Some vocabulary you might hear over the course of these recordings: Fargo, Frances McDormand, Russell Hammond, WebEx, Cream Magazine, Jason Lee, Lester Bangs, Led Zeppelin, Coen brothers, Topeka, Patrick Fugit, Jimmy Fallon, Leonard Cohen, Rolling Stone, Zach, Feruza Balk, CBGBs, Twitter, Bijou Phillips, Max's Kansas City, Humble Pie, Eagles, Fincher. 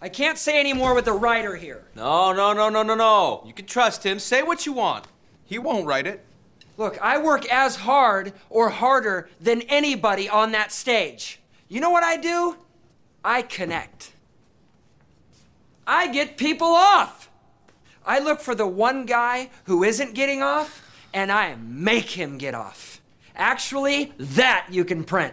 I can't say any more with the writer here. No. You can trust him. Say what you want. He won't write it. Look, I work as hard or harder than anybody on that stage. You know what I do? I connect. I get people off. I look for the one guy who isn't getting off, and I make him get off. Actually, that you can print.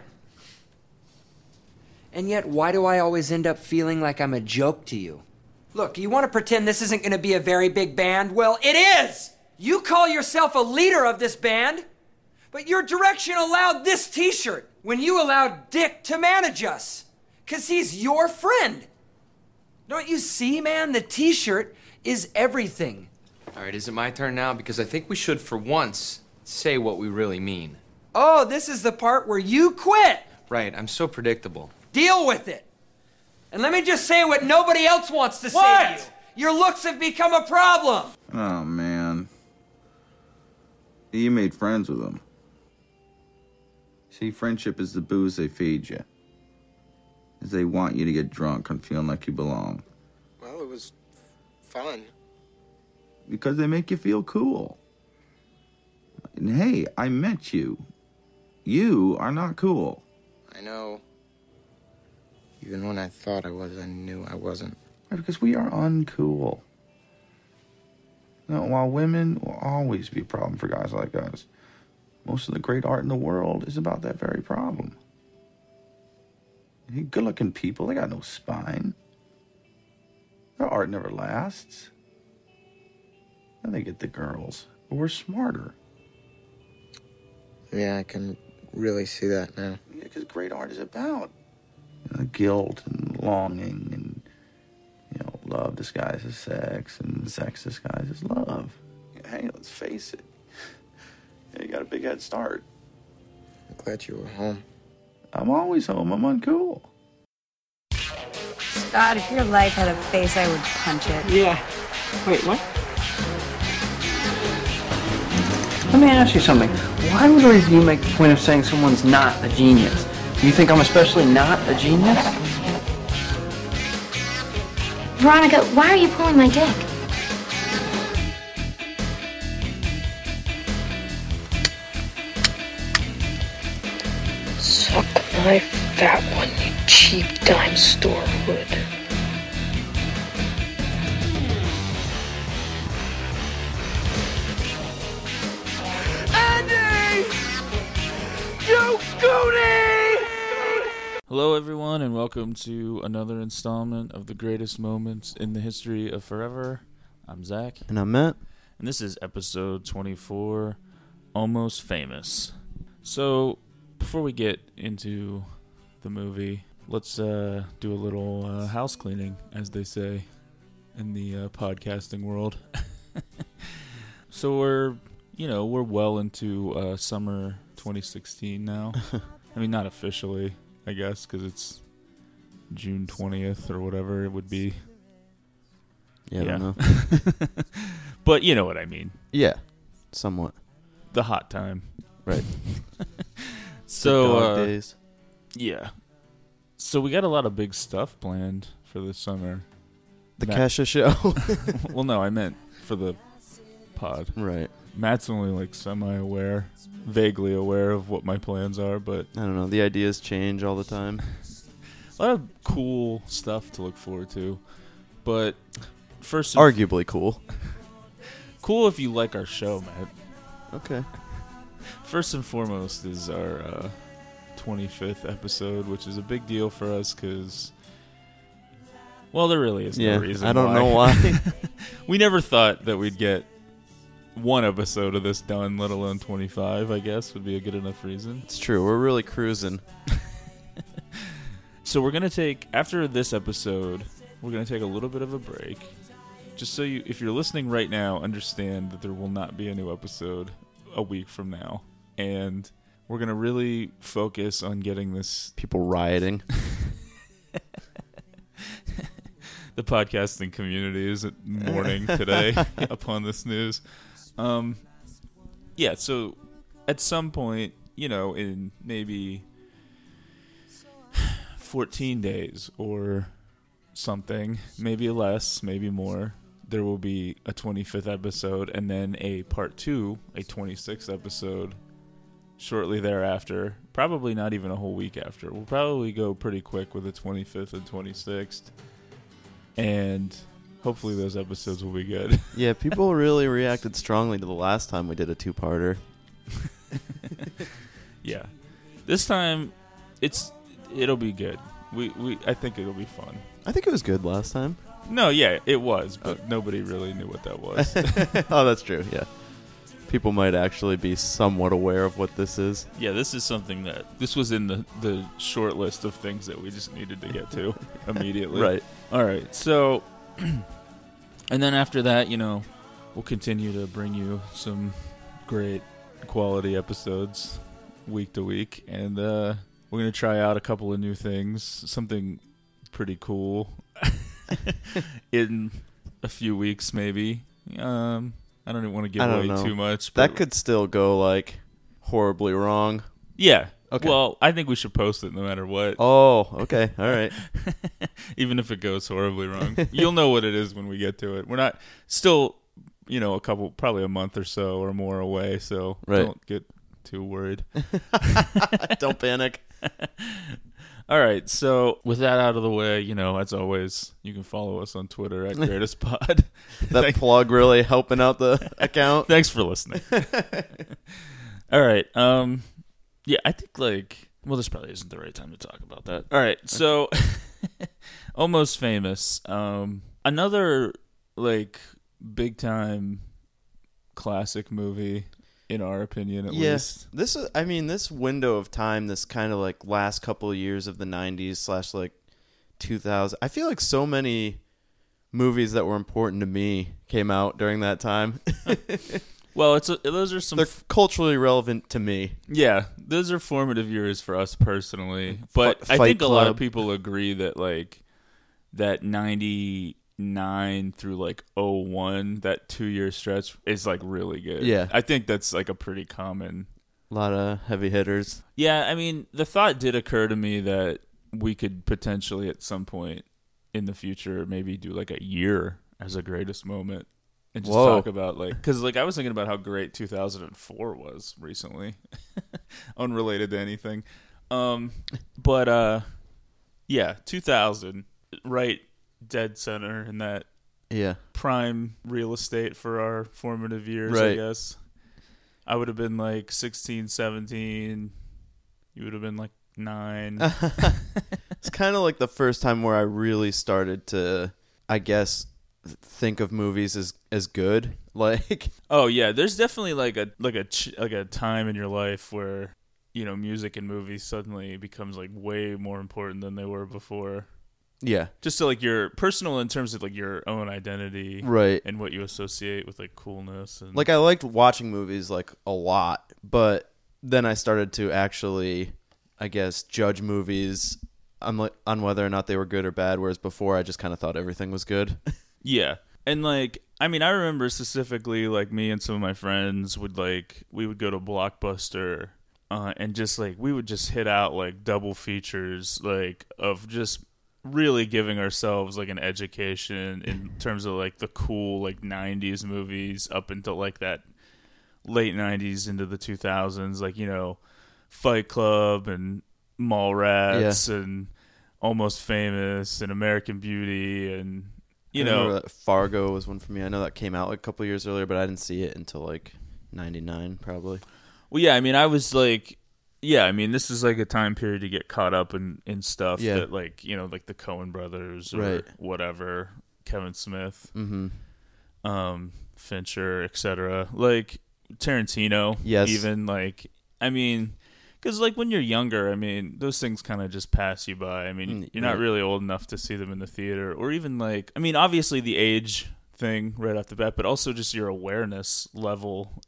And yet, why do I always end up feeling like I'm a joke to you? Look, you want to pretend this isn't going to be a very big band? Well, it is! You call yourself a leader of this band, but your direction allowed this t-shirt when you allowed Dick to manage us, because he's your friend. Don't you see, man? The t-shirt is everything. All right, is it my turn now? Because I think we should, for once, say what we really mean. Oh, this is the part where you quit. Right, I'm so predictable. Deal with it. And let me just say what nobody else wants to say to you. Your looks have become a problem. Oh, man. You made friends with them. See, friendship is the booze they feed you. As they want you to get drunk on feeling like you belong. Well, it was fun. Because they make you feel cool. And hey, I met you. You are not cool. I know. Even when I thought I was, I knew I wasn't. Right, because we are uncool. Now, while women will always be a problem for guys like us, most of the great art in the world is about that very problem. Good-looking people, they got no spine. Their art never lasts. Then they get the girls, but we're smarter. Yeah, I can really see that now. Yeah, because great art is about guilt and longing and, love disguises sex and sex disguises love. Hey, let's face it. You got a big head start. I'm glad you were home. I'm always home. I'm uncool. God, if your life had a face, I would punch it. Yeah. Wait, what? Let me ask you something. Why would you make the point of saying someone's not a genius? You think I'm especially not a genius? Veronica, why are you pulling my dick? Suck my fat one, you cheap dime store hood. Andy! You goonie! Hello, everyone, and welcome to another installment of the greatest moments in the history of forever. I'm Zach. And I'm Matt. And this is episode 24, Almost Famous. So, before we get into the movie, let's do a little house cleaning, as they say in the podcasting world. So, we're well into summer 2016 now. I mean, not officially, I guess, because it's June 20th or whatever it would be. Yeah, I don't know. But you know what I mean. Yeah, somewhat. The hot time. Right. So, days. Yeah. So we got a lot of big stuff planned for this summer. The Kesha show? Well, no, I meant for the pod. Right. Matt's only semi-aware, vaguely aware of what my plans are, but I don't know. The ideas change all the time. A lot of cool stuff to look forward to, but first, arguably cool. Cool if you like our show, Matt. Okay. First and foremost is our 25th episode, which is a big deal for us because, well, there really is no reason. I don't know why. We never thought that we'd get one episode of this done, let alone 25, I guess, would be a good enough reason. It's true. We're really cruising. So we're going to take, after this episode, we're going to take a little bit of a break. Just so you, if you're listening right now, understand that there will not be a new episode a week from now. And we're going to really focus on getting this... People rioting. The podcasting community is mourning today upon this news. So at some point, in maybe 14 days or something, maybe less, maybe more. There will be a 25th episode and then a part two, a 26th episode shortly thereafter. Probably not even a whole week after. We'll probably go pretty quick with the 25th and 26th. And hopefully those episodes will be good. Yeah, people really reacted strongly to the last time we did a two-parter. Yeah. This time, it'll be good. I think it'll be fun. I think it was good last time. No, yeah, it was, but nobody really knew what that was. Oh, that's true, yeah. People might actually be somewhat aware of what this is. Yeah, this is something that... This was in the short list of things that we just needed to get to immediately. Right. All right, so... And then after that, you know, we'll continue to bring you some great quality episodes week to week. And we're going to try out a couple of new things, something pretty cool... in a few weeks, maybe. I don't even want to give away too much. But that could still go like horribly wrong. Yeah. Okay. Well, I think we should post it no matter what. Oh, okay. All right. Even if it goes horribly wrong, you'll know what it is when we get to it. We're not still, you know, probably a month or so or more away. So Don't get too worried. Don't panic. All right, so with that out of the way, you know, as always, you can follow us on Twitter at GreatestPod. That plug really helping out the account. Thanks for listening. All right. Yeah, I think this probably isn't the right time to talk about that. All right, so Almost Famous. Another big time classic movie. In our opinion, at least. Yes. This window of time, this kind of last couple of years of the 90s / 2000. I feel like so many movies that were important to me came out during that time. Well, those are some... They're culturally relevant to me. Yeah. Those are formative years for us personally. But I think a lot of people agree that that 99 through 01, that 2-year stretch is really good. Yeah, I think that's a pretty common. A lot of heavy hitters. Yeah, I mean, the thought did occur to me that we could potentially at some point in the future maybe do a year as a greatest moment and just talk about because I was thinking about how great 2004 was recently, unrelated to anything, but yeah, 2000 right. Dead center in that prime real estate for our formative years, right. I guess. I would have been 16, 17. You would have been 9. It's kind of the first time where I really started to, I guess, think of movies as good. Oh yeah, there's definitely a time in your life where, you know, music and movies suddenly becomes way more important than they were before. Yeah. Just to your personal in terms of your own identity. Right. And what you associate with coolness. And... I liked watching movies a lot, but then I started to actually, I guess, judge movies on whether or not they were good or bad, whereas before I just kind of thought everything was good. Yeah. And I remember specifically me and some of my friends would we would go to Blockbuster and just we would just hit out double features of just... really giving ourselves an education in terms of the cool 90s movies up until that late 90s into the 2000s, you know, Fight Club and Mallrats and Almost Famous and American Beauty and you know that Fargo was one for me. I know that came out a couple years earlier, but I didn't see it until 99 probably. Well, yeah, I mean, I was yeah, I mean, this is a time period to get caught up in stuff that you know, the Coen brothers or whatever, Kevin Smith, Fincher, etc. Tarantino, yes. Even I mean, because when you're younger, I mean, those things kind of just pass you by. I mean, you're not really old enough to see them in the theater or even I mean, obviously the age thing right off the bat, but also just your awareness level.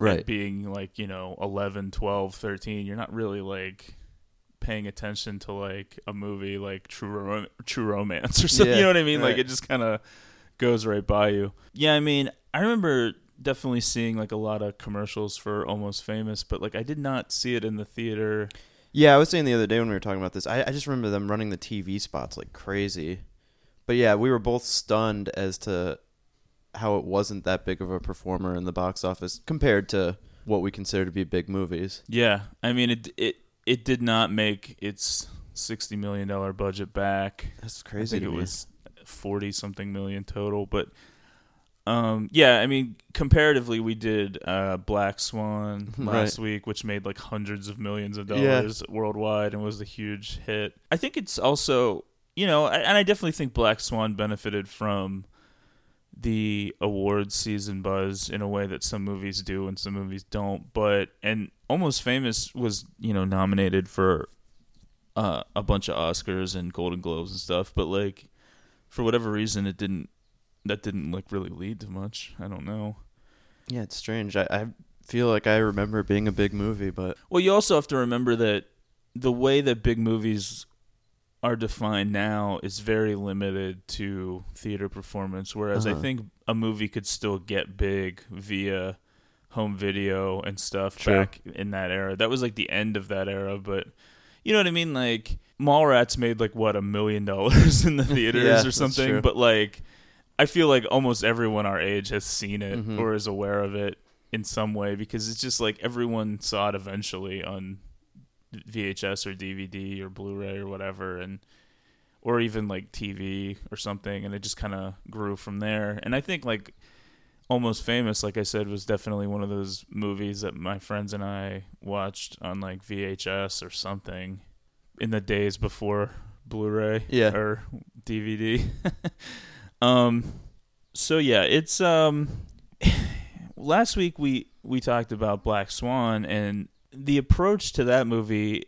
Right. Being 11, 12, 13, you're not really paying attention to a movie True Romance or something. Yeah, you know what I mean? Right. It just kind of goes right by you. Yeah, I mean, I remember definitely seeing a lot of commercials for Almost Famous, but I did not see it in the theater. Yeah, I was saying the other day when we were talking about this, I just remember them running the TV spots like crazy But yeah, we were both stunned as to how it wasn't that big of a performer in the box office compared to what we consider to be big movies. Yeah, I mean, it did not make its $60 million budget back. That's crazy. I think it was 40-something million total. But yeah, I mean, comparatively, we did Black Swan last week, which made like hundreds of millions of dollars worldwide and was a huge hit. I think it's also, you know, and I definitely think Black Swan benefited from the award season buzz in a way that some movies do and some movies don't. But, and Almost Famous was, you know, nominated for a bunch of Oscars and Golden Globes and stuff, but like for whatever reason that didn't like really lead to much. I don't know. Yeah, it's strange. I feel like I remember being a big movie, but well, you also have to remember that the way that big movies are defined now is very limited to theater performance, whereas I think a movie could still get big via home video and stuff back in that era. That was like the end of that era, but you know what I mean? Like Mallrats made like what, $1 million in the theaters or something, but like I feel like almost everyone our age has seen it or is aware of it in some way, because it's just like everyone saw it eventually on VHS or DVD or Blu-ray or whatever, and or even like TV or something, and it just kind of grew from there. And I think like Almost Famous, like I said, was definitely one of those movies that my friends and I watched on like VHS or something in the days before Blu-ray or DVD. So yeah, it's last week we talked about Black Swan, and the approach to that movie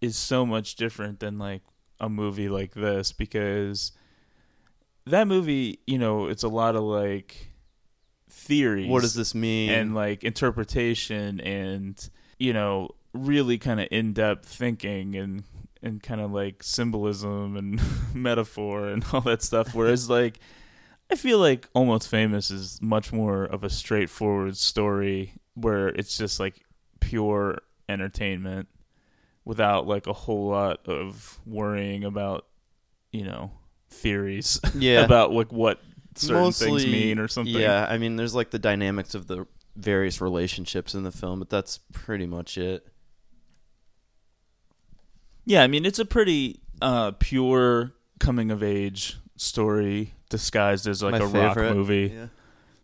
is so much different than like a movie like this, because that movie, you know, it's a lot of like theories. What does this mean? And like interpretation and, you know, really kind of in-depth thinking and kind of like symbolism and metaphor and all that stuff. Whereas like, I feel like Almost Famous is much more of a straightforward story where it's just like pure entertainment without like a whole lot of worrying about, you know, theories about like what certain things mean or something. Yeah, I mean, there's like the dynamics of the various relationships in the film, but that's pretty much it. Yeah, I mean, it's a pretty pure coming of age story disguised as like rock movie. Yeah.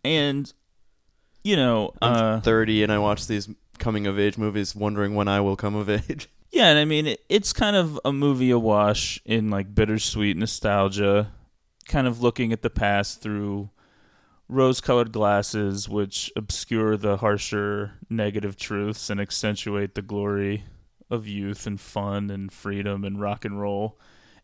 And you know, I'm 30 and I watch these coming of age movies wondering when I will come of age. Yeah, and I mean it's kind of a movie awash in like bittersweet nostalgia, kind of looking at the past through rose-colored glasses which obscure the harsher negative truths and accentuate the glory of youth and fun and freedom and rock and roll.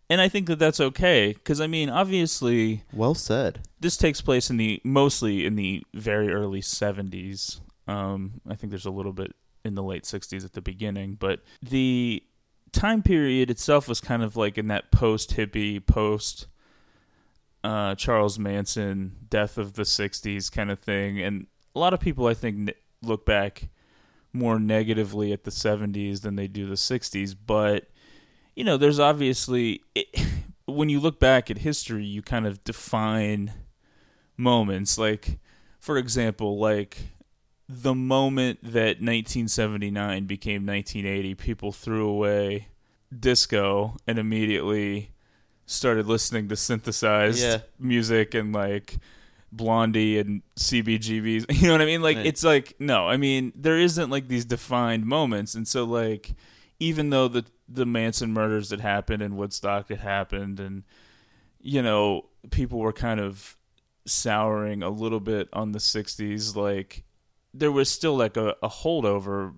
And I think that that's okay, because I mean, obviously, well said, this takes place in the mostly in the very early 70s. I think there's a little bit in the late 60s at the beginning, but the time period itself was kind of like in that post-hippie, Charles Manson, death of the 60s kind of thing. And a lot of people, I think, look back more negatively at the 70s than they do the 60s. But, you know, there's obviously, when you look back at history, you kind of define moments. Like, for example, like the moment that 1979 became 1980, people threw away disco and immediately started listening to synthesized music and like Blondie and CBGBs. You know what I mean? Like, it's like, no, I mean, there isn't like these defined moments. And so like, even though the Manson murders that happened and Woodstock that happened, and, you know, people were kind of souring a little bit on the 60s, like, there was still like a holdover,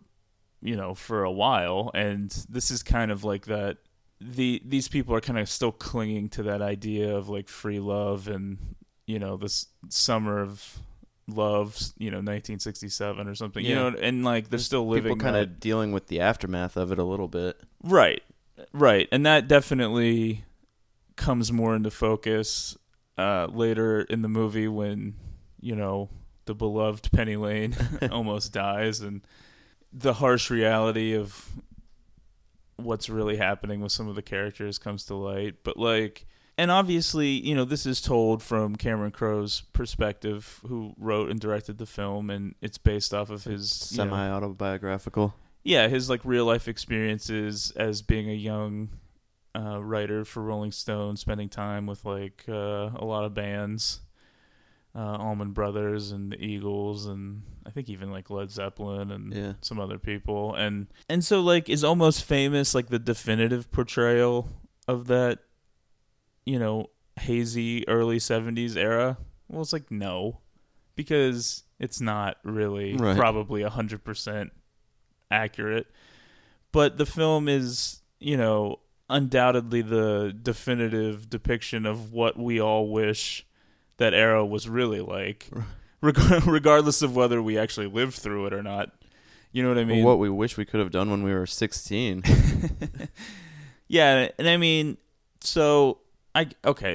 you know, for a while. And this is kind of like that. These people are kind of still clinging to that idea of like free love and, you know, this summer of love, you know, 1967 or something, you know, and like they're still living. People kind of dealing with the aftermath of it a little bit. Right. Right. And that definitely comes more into focus later in the movie when, you know, the beloved Penny Lane almost dies, and the harsh reality of what's really happening with some of the characters comes to light. But like, And obviously, you know, this is told from Cameron Crowe's perspective, who wrote and directed the film, and it's based off of his semi-autobiographical. Yeah, his like real life experiences as being a young writer for Rolling Stone, spending time with like a lot of bands, Allman Brothers and the Eagles, and I think even like Led Zeppelin and some other people, and so like is Almost Famous like the definitive portrayal of that, you know, hazy early 70s era? Well, it's like no, because it's not really probably 100% accurate. But the film is, you know, undoubtedly the definitive depiction of what we all wish that era was really like, regardless of whether we actually lived through it or not. You know what I mean? Well, what we wish we could have done when we were 16. Yeah, and I mean, so...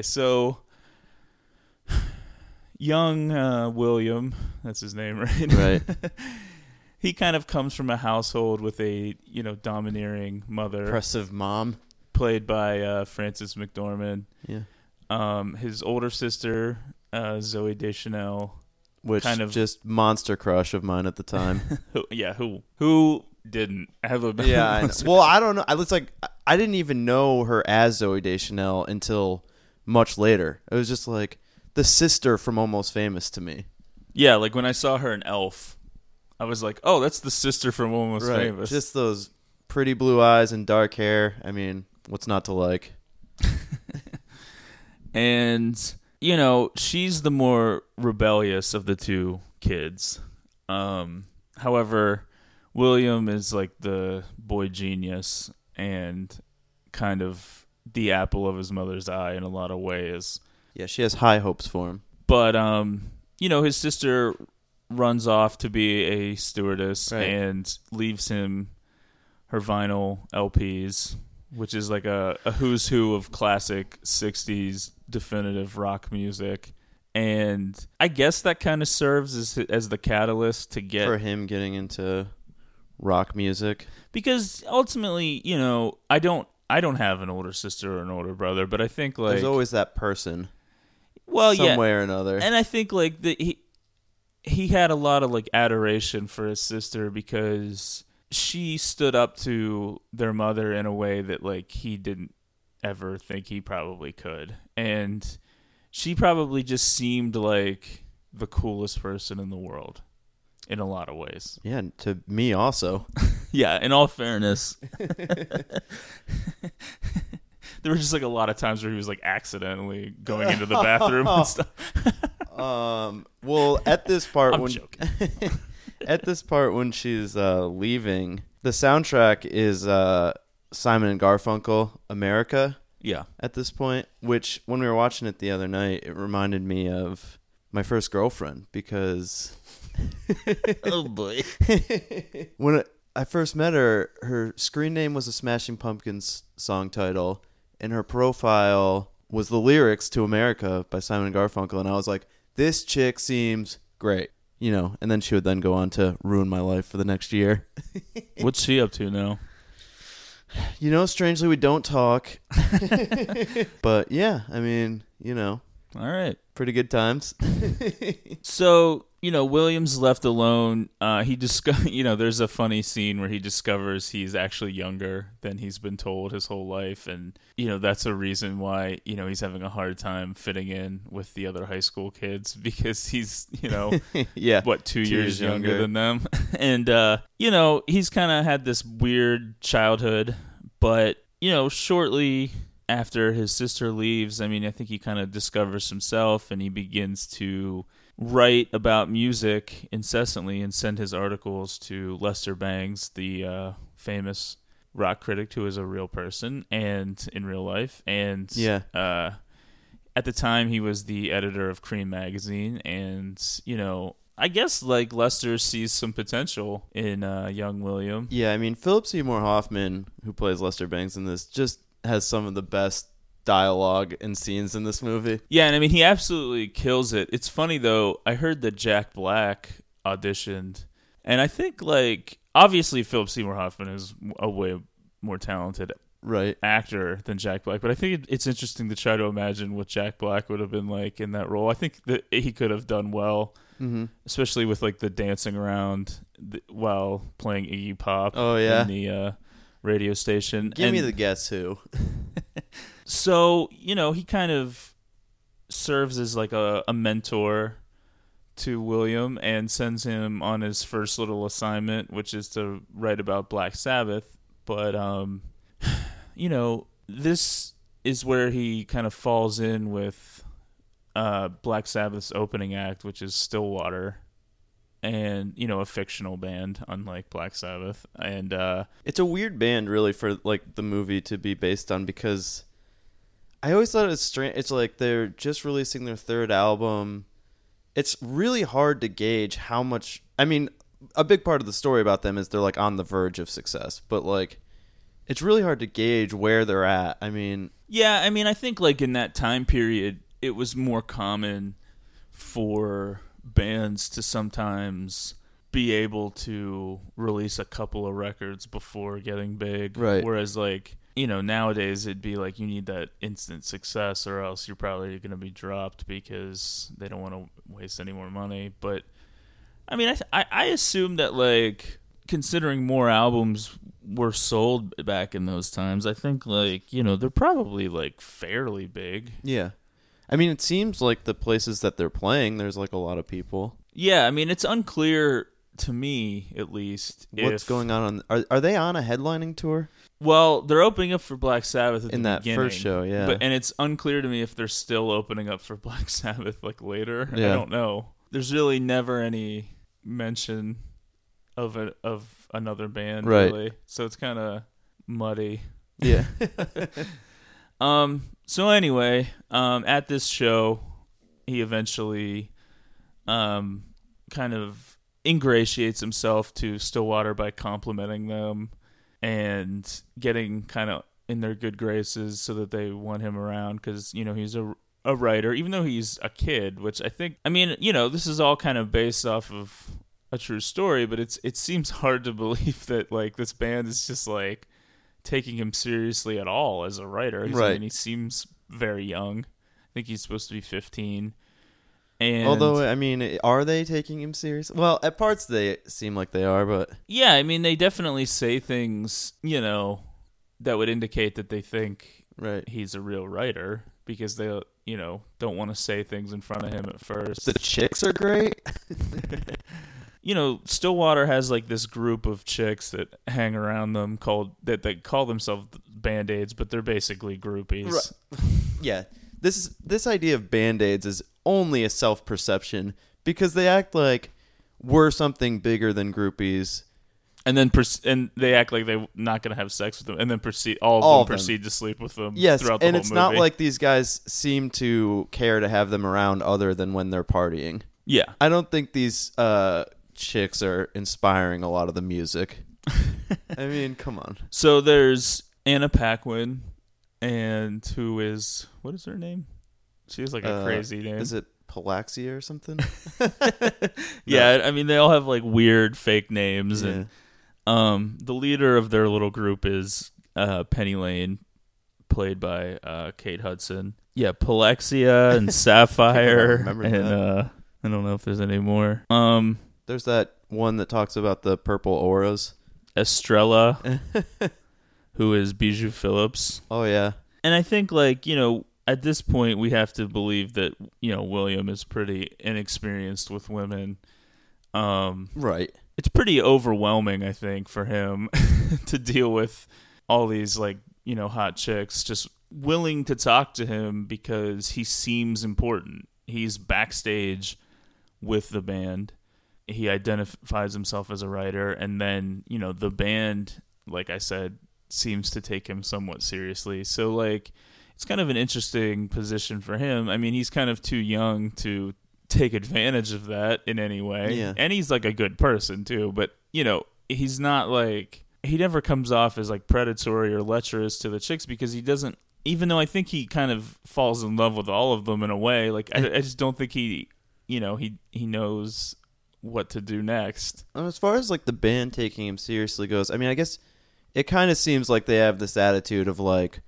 So young William, that's his name, right? Right. He kind of comes from a household with a, you know, domineering mother. Impressive mom. Played by Frances McDormand. Yeah. His older sister, Zooey Deschanel. Which kind of just monster crush of mine at the time. Who didn't have a monster. Well, I don't know. I was like... I didn't even know her as Zooey Deschanel until much later. It was just like the sister from Almost Famous to me. Yeah, like when I saw her in Elf, I was like, oh, that's the sister from Almost Famous. Just those pretty blue eyes and dark hair. I mean, what's not to like? And, you know, she's the more rebellious of the two kids. However, William is like the boy genius and kind of the apple of his mother's eye in a lot of ways. Yeah, she has high hopes for him. But, you know, his sister runs off to be a stewardess and leaves him her vinyl LPs, which is like a who's who of classic 60s definitive rock music. And I guess that kind of serves as the catalyst to get... For him getting into... rock music, because ultimately, you know, I don't have an older sister or an older brother, but I think like there's always that person, some way or another. And I think like he had a lot of like adoration for his sister because she stood up to their mother in a way that like he didn't ever think he probably could, and she probably just seemed like the coolest person in the world. In a lot of ways. Yeah, to me also. Yeah, in all fairness. There were just like a lot of times where he was like accidentally going into the bathroom and stuff. Well, at this part, at this part when she's leaving, the soundtrack is Simon and Garfunkel, America. Yeah. At this point, which when we were watching it the other night, it reminded me of my first girlfriend because... Oh boy. When I first met her, her screen name was a Smashing Pumpkins song title, and her profile was the lyrics to America by Simon and Garfunkel, and I was like, this chick seems great, you know. And then she would go on to ruin my life for the next year. What's she up to now? You know, strangely we don't talk. But yeah, I mean, you know. All right. Pretty good times. So, you know, William's left alone. There's a funny scene where he discovers he's actually younger than he's been told his whole life. And, you know, that's a reason why, you know, he's having a hard time fitting in with the other high school kids because he's, you know, two years younger than them. And, you know, he's kind of had this weird childhood. But, you know, shortly after his sister leaves, I mean, I think he kind of discovers himself and he begins to write about music incessantly and send his articles to Lester Bangs, the famous rock critic who is a real person and in real life. And at the time, he was the editor of Cream Magazine. And, you know, I guess like Lester sees some potential in young William. Yeah, I mean, Philip Seymour Hoffman, who plays Lester Bangs in this, just has some of the best dialogue and scenes in this movie. Yeah, and I mean, he absolutely kills it. It's funny, though, I heard that Jack Black auditioned, and I think, like, obviously Philip Seymour Hoffman is a way more talented right actor than Jack Black, but I think it's interesting to try to imagine what Jack Black would have been like in that role. I think that he could have done well, mm-hmm. especially with like the dancing around while playing Iggy Pop. Oh yeah, in the radio station. Give me the guess who. So, you know, he kind of serves as like a mentor to William and sends him on his first little assignment, which is to write about Black Sabbath. But you know, this is where he kind of falls in with Black Sabbath's opening act, which is Stillwater, and, you know, a fictional band, unlike Black Sabbath. And it's a weird band, really, for like the movie to be based on, because I always thought it's strange. It's like they're just releasing their third album. It's really hard to gauge how much. I mean, a big part of the story about them is they're like on the verge of success, but like, it's really hard to gauge where they're at. I mean, yeah, I mean, I think like in that time period, it was more common for bands to sometimes be able to release a couple of records before getting big. Right. Whereas like, you know, nowadays it'd be like you need that instant success or else you're probably going to be dropped because they don't want to waste any more money. But I mean, I assume that like, considering more albums were sold back in those times, I think like, you know, they're probably like fairly big. Yeah. I mean, it seems like the places that they're playing, there's like a lot of people. Yeah. I mean, it's unclear to me, at least, what's going on. Are they on a headlining tour? Well, they're opening up for Black Sabbath in that first show, yeah. And it's unclear to me if they're still opening up for Black Sabbath like later. Yeah. I don't know. There's really never any mention of another band, right, really. So it's kind of muddy. Yeah. So anyway, at this show, he eventually kind of ingratiates himself to Stillwater by complimenting them and getting kind of in their good graces so that they want him around because, you know, he's a writer, even though he's a kid, which I think, I mean, you know, this is all kind of based off of a true story, but it seems hard to believe that like this band is just like taking him seriously at all as a writer. Right. I mean, he seems very young. I think he's supposed to be 15. And although, I mean, are they taking him seriously? Well, at parts they seem like they are, but yeah, I mean, they definitely say things, you know, that would indicate that they think right he's a real writer because they, you know, don't want to say things in front of him at first. The chicks are great. You know, Stillwater has like this group of chicks that hang around them called that they call themselves Band-Aids, but they're basically groupies. Right. Yeah. This idea of Band-Aids is only a self-perception because they act like we're something bigger than groupies. And then and they act like they're not going to have sex with them, and then proceed to sleep with them. Yes, throughout the whole movie. And it's not like these guys seem to care to have them around other than when they're partying. Yeah. I don't think these chicks are inspiring a lot of the music. I mean, come on. So there's Anna Paquin, and who is, what is her name? She has like a crazy name. Is it Palaxia or something? Yeah, I mean, they all have like weird fake names. Yeah. And the leader of their little group is Penny Lane, played by Kate Hudson. Yeah, Palaxia and Sapphire. I don't know if there's any more. There's that one that talks about the purple auras. Estrella, who is Bijou Phillips. Oh, yeah. And I think, like, you know, at this point, we have to believe that, you know, William is pretty inexperienced with women. Right. It's pretty overwhelming, I think, for him to deal with all these, like, you know, hot chicks just willing to talk to him because he seems important. He's backstage with the band. He identifies himself as a writer, and then, you know, the band, like I said, seems to take him somewhat seriously. So, like, it's kind of an interesting position for him. I mean, he's kind of too young to take advantage of that in any way. Yeah. And he's, like, a good person, too. But, you know, he's not, like, he never comes off as, like, predatory or lecherous to the chicks because he doesn't, even though I think he kind of falls in love with all of them in a way. Like, I just don't think he, you know, he knows what to do next. As far as like the band taking him seriously goes, I mean, I guess it kind of seems like they have this attitude of like,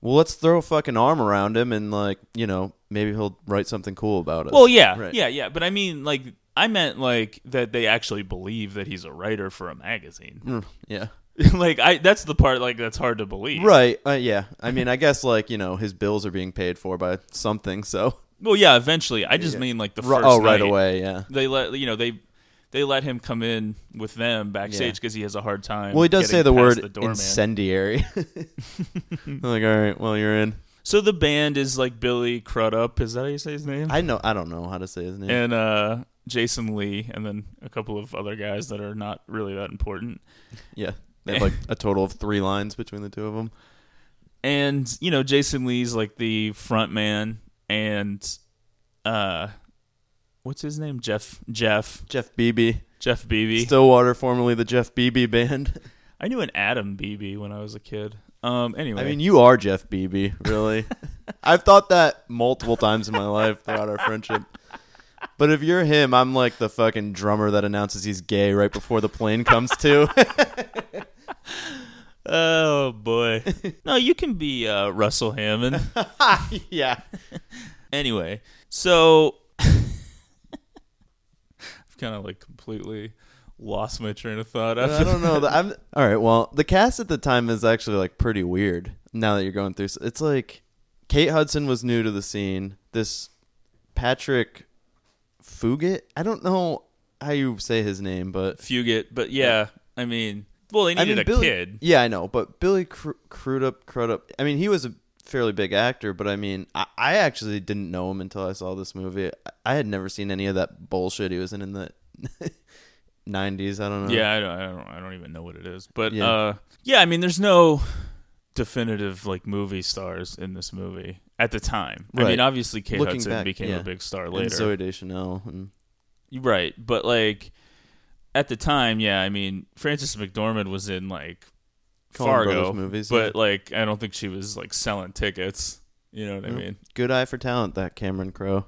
well, let's throw a fucking arm around him and like, you know, maybe he'll write something cool about it. Well, yeah, right. yeah. But I mean, like, I meant like that they actually believe that he's a writer for a magazine. Yeah. Like, that's the part, like, that's hard to believe. Right, yeah. I mean, I guess, like, you know, his bills are being paid for by something, so. Well, yeah, eventually. I just mean, like, the first night. Oh, right away, yeah. They let, you know, they let him come in with them backstage because he has a hard time. Well, he does say the word incendiary. I'm like, all right, well, you're in. So the band is, like, Billy Crudup. Is that how you say his name? I don't know how to say his name. And Jason Lee, and then a couple of other guys that are not really that important. Yeah. They have, like, a total of 3 lines between the two of them. And, you know, Jason Lee's, like, the front man. And, what's his name? Jeff Beebe. Jeff Beebe. Stillwater, formerly the Jeff Beebe Band. I knew an Adam Beebe when I was a kid. Anyway. I mean, you are Jeff Beebe, really. I've thought that multiple times in my life throughout our friendship. But if you're him, I'm like the fucking drummer that announces he's gay right before the plane comes to. Oh, boy. No, you can be Russell Hammond. Yeah. Anyway, so I've kind of like completely lost my train of thought. I don't know. All right, well, the cast at the time is actually like pretty weird now that you're going through. It's like Kate Hudson was new to the scene. This Patrick Fugit? I don't know how you say his name, but Fugit. But yeah, I mean, well, they needed a kid. Yeah, I know, but Billy Crudup. I mean, he was a fairly big actor, but I mean, I actually didn't know him until I saw this movie. I had never seen any of that bullshit he was in the '90s. I don't know. Yeah, I don't even know what it is. But yeah, I mean, there's no definitive like movie stars in this movie at the time. Right. I mean, obviously Kate Hudson became a big star later. And Zooey Deschanel. Right. But like at the time, yeah, I mean, Frances McDormand was in like Coen Fargo movies, but like I don't think she was like selling tickets. You know what I mean? Good eye for talent, that Cameron Crowe.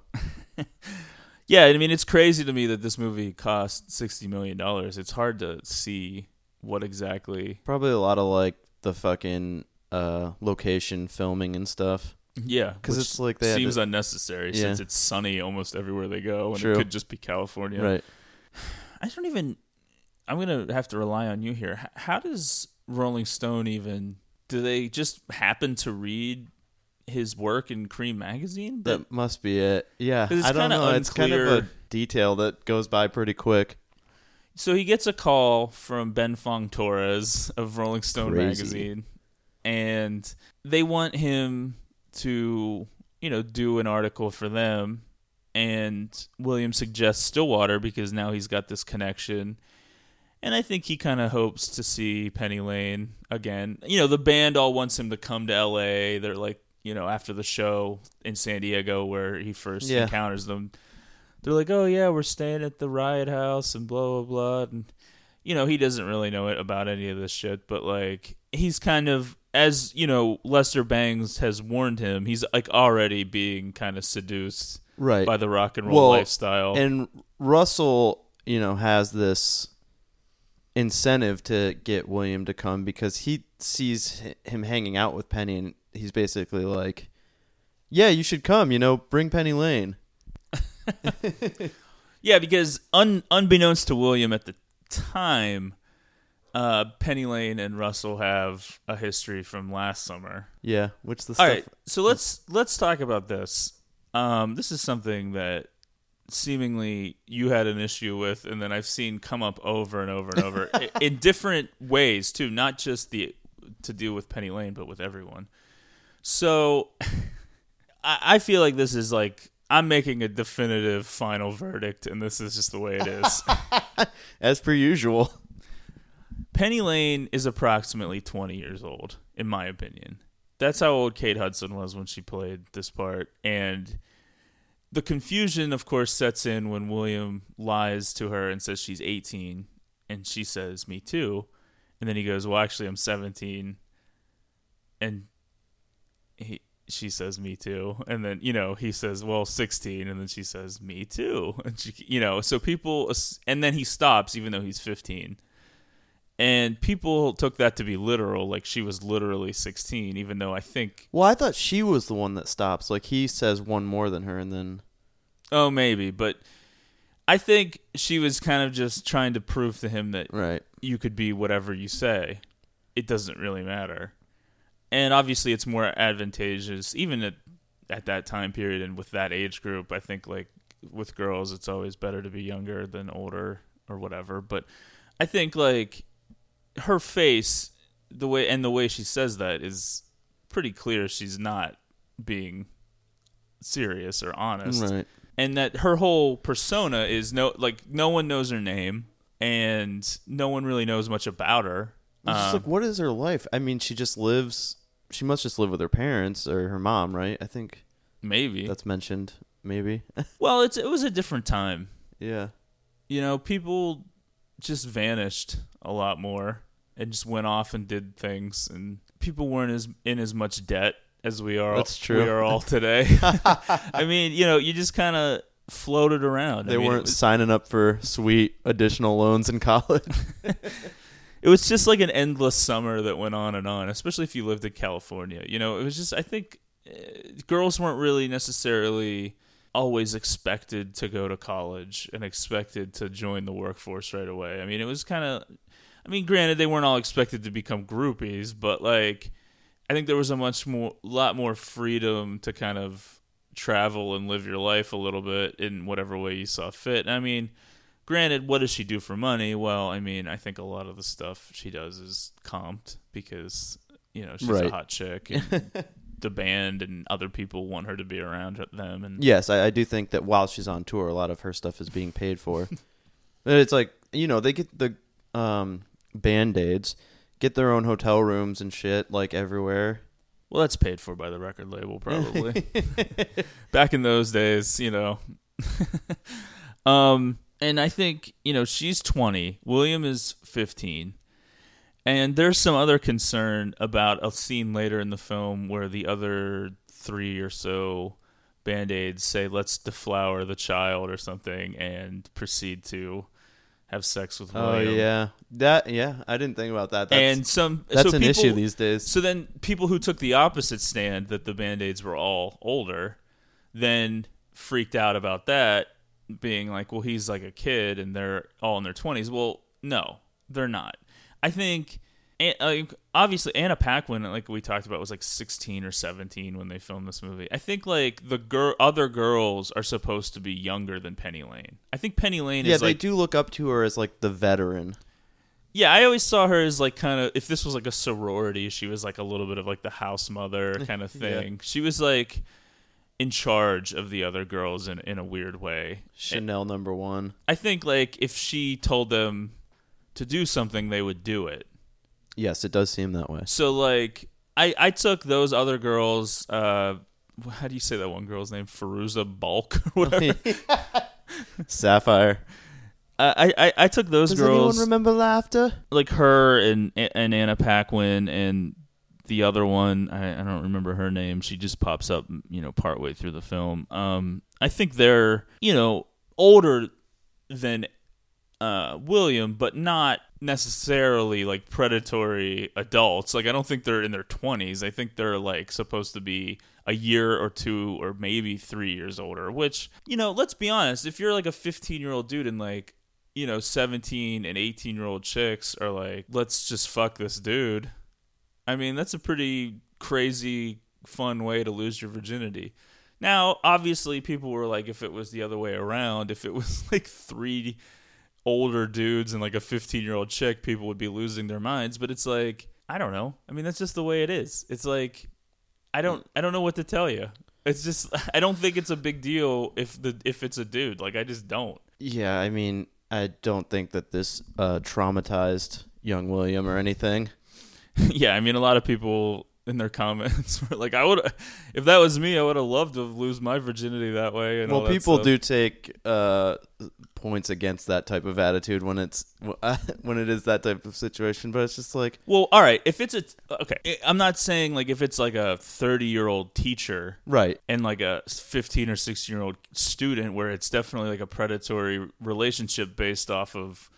Yeah, I mean, it's crazy to me that this movie cost $60 million. It's hard to see what exactly. Probably a lot of like the fucking location filming and stuff. Yeah, because it's like they seems unnecessary since it's sunny almost everywhere they go, and It could just be California. Right. I'm gonna have to rely on you here. How does Rolling Stone do they just happen to read his work in Cream Magazine? That must be it. Yeah, I don't know. Unclear. It's kind of a detail that goes by pretty quick. So he gets a call from Ben Fong Torres of Rolling Stone magazine, and they want him to, you know, do an article for them, and William suggests Stillwater because now he's got this connection, and I think he kind of hopes to see Penny Lane again. You know, the band all wants him to come to LA. They're like, you know, after the show in San Diego where he first encounters them, they're like, oh yeah, we're staying at the Riot House and blah blah blah, and you know, he doesn't really know it about any of this shit, but like he's kind of, as you know, Lester Bangs has warned him, he's like already being kind of seduced by the rock and roll lifestyle. And Russell, you know, has this incentive to get William to come because he sees him hanging out with Penny, and he's basically like, yeah, you should come, you know, bring Penny Lane. Yeah, because unbeknownst to William at the time, Penny Lane and Russell have a history from last summer. Yeah, which the stuff. All right, so let's talk about this. This is something that seemingly you had an issue with, and then I've seen come up over and over and over in different ways too, not just to deal with Penny Lane, but with everyone. So I feel like this is like, I'm making a definitive final verdict, and this is just the way it is. As per usual. Penny Lane is approximately 20 years old, in my opinion. That's how old Kate Hudson was when she played this part. And the confusion, of course, sets in when William lies to her and says she's 18, and she says, me too. And then he goes, well, actually, I'm 17. And she says, me too. And then, you know, he says, well, 16. And then she says, me too. And she, you know, so people, and then he stops even though he's 15. And people took that to be literal, like she was literally 16, even though I think... Well, I thought she was the one that stops. Like, he says one more than her, and then... Oh, maybe, but I think she was kind of just trying to prove to him that you could be whatever you say. It doesn't really matter. And obviously, it's more advantageous, even at that time period and with that age group. I think, like, with girls, it's always better to be younger than older or whatever, but I think, like... her face, the way she says that is pretty clear she's not being serious or honest. Right. And that her whole persona is no one knows her name and no one really knows much about her. It's just like, what is her life? I mean, she must just live with her parents or her mom, right? I think maybe that's mentioned. Maybe. Well, it was a different time. Yeah. You know, people just vanished a lot more and just went off and did things, and people weren't in as much debt as we are. That's true. We are all today. I mean, you know, you just kind of floated around. They weren't signing up for sweet additional loans in college. It was just like an endless summer that went on and on, especially if you lived in California. You know, it was just, I think girls weren't really necessarily always expected to go to college and expected to join the workforce right away. I mean, it was kind of... I mean, granted, they weren't all expected to become groupies, but, like, I think there was a lot more freedom to kind of travel and live your life a little bit in whatever way you saw fit. I mean, granted, what does she do for money? Well, I mean, I think a lot of the stuff she does is comped because, you know, she's a hot chick and... the band and other people want her to be around them. And yes, I do think that while she's on tour, a lot of her stuff is being paid for. It's like, you know, they get the Band-Aids, get their own hotel rooms and shit, like, everywhere. Well, that's paid for by the record label, probably. Back in those days, you know. And I think, you know, she's 20. William is 15. And there's some other concern about a scene later in the film where the other three or so Band-Aids say, let's deflower the child or something, and proceed to have sex with William. Oh, yeah. I didn't think about that. That's an issue these days. So then people who took the opposite stand, that the Band-Aids were all older, then freaked out about that, being like, well, he's like a kid, and they're all in their 20s. Well, no, they're not. I think, obviously, Anna Paquin, like we talked about, was like 16 or 17 when they filmed this movie. I think, like, the other girls are supposed to be younger than Penny Lane. I think Penny Lane is, like... Yeah, they do look up to her as, like, the veteran. Yeah, I always saw her as, like, kind of... If this was, like, a sorority, she was, like, a little bit of, like, the house mother kind of thing. Yeah. She was, like, in charge of the other girls in a weird way. Chanel number one. I think, like, if she told them to do something, they would do it. Yes, it does seem that way. So, like, I took those other girls, how do you say that one girl's name? Feruza Balk or whatever? Sapphire. I took those girls. Does anyone remember laughter? Like her and Anna Paquin and the other one, I don't remember her name. She just pops up, you know, partway through the film. I think they're, you know, older than William, but not necessarily like predatory adults. Like, I don't think they're in their 20s. I think they're like supposed to be a year or two or maybe 3 years older, which, you know, let's be honest, if you're like a 15-year-old dude and, like, you know, 17 and 18-year-old chicks are like, let's just fuck this dude. I mean, that's a pretty crazy fun way to lose your virginity. Now, obviously, people were like, if it was the other way around, if it was like three older dudes and like a 15-year-old chick, people would be losing their minds. But it's like, I don't know. I mean, that's just the way it is. It's like, I don't know what to tell you. It's just, I don't think it's a big deal if it's a dude. Like, I just don't. Yeah, I mean, I don't think that this traumatized young William or anything. Yeah, I mean, a lot of people in their comments were like, if that was me, I would have loved to lose my virginity that way. And well, all that people stuff. Do take points against that type of attitude when it is that type of situation, but it's just like, well, all right, if it's I'm not saying, like, if it's like a 30-year-old teacher, right, and like a 15 or 16-year-old student, where it's definitely like a predatory relationship based off of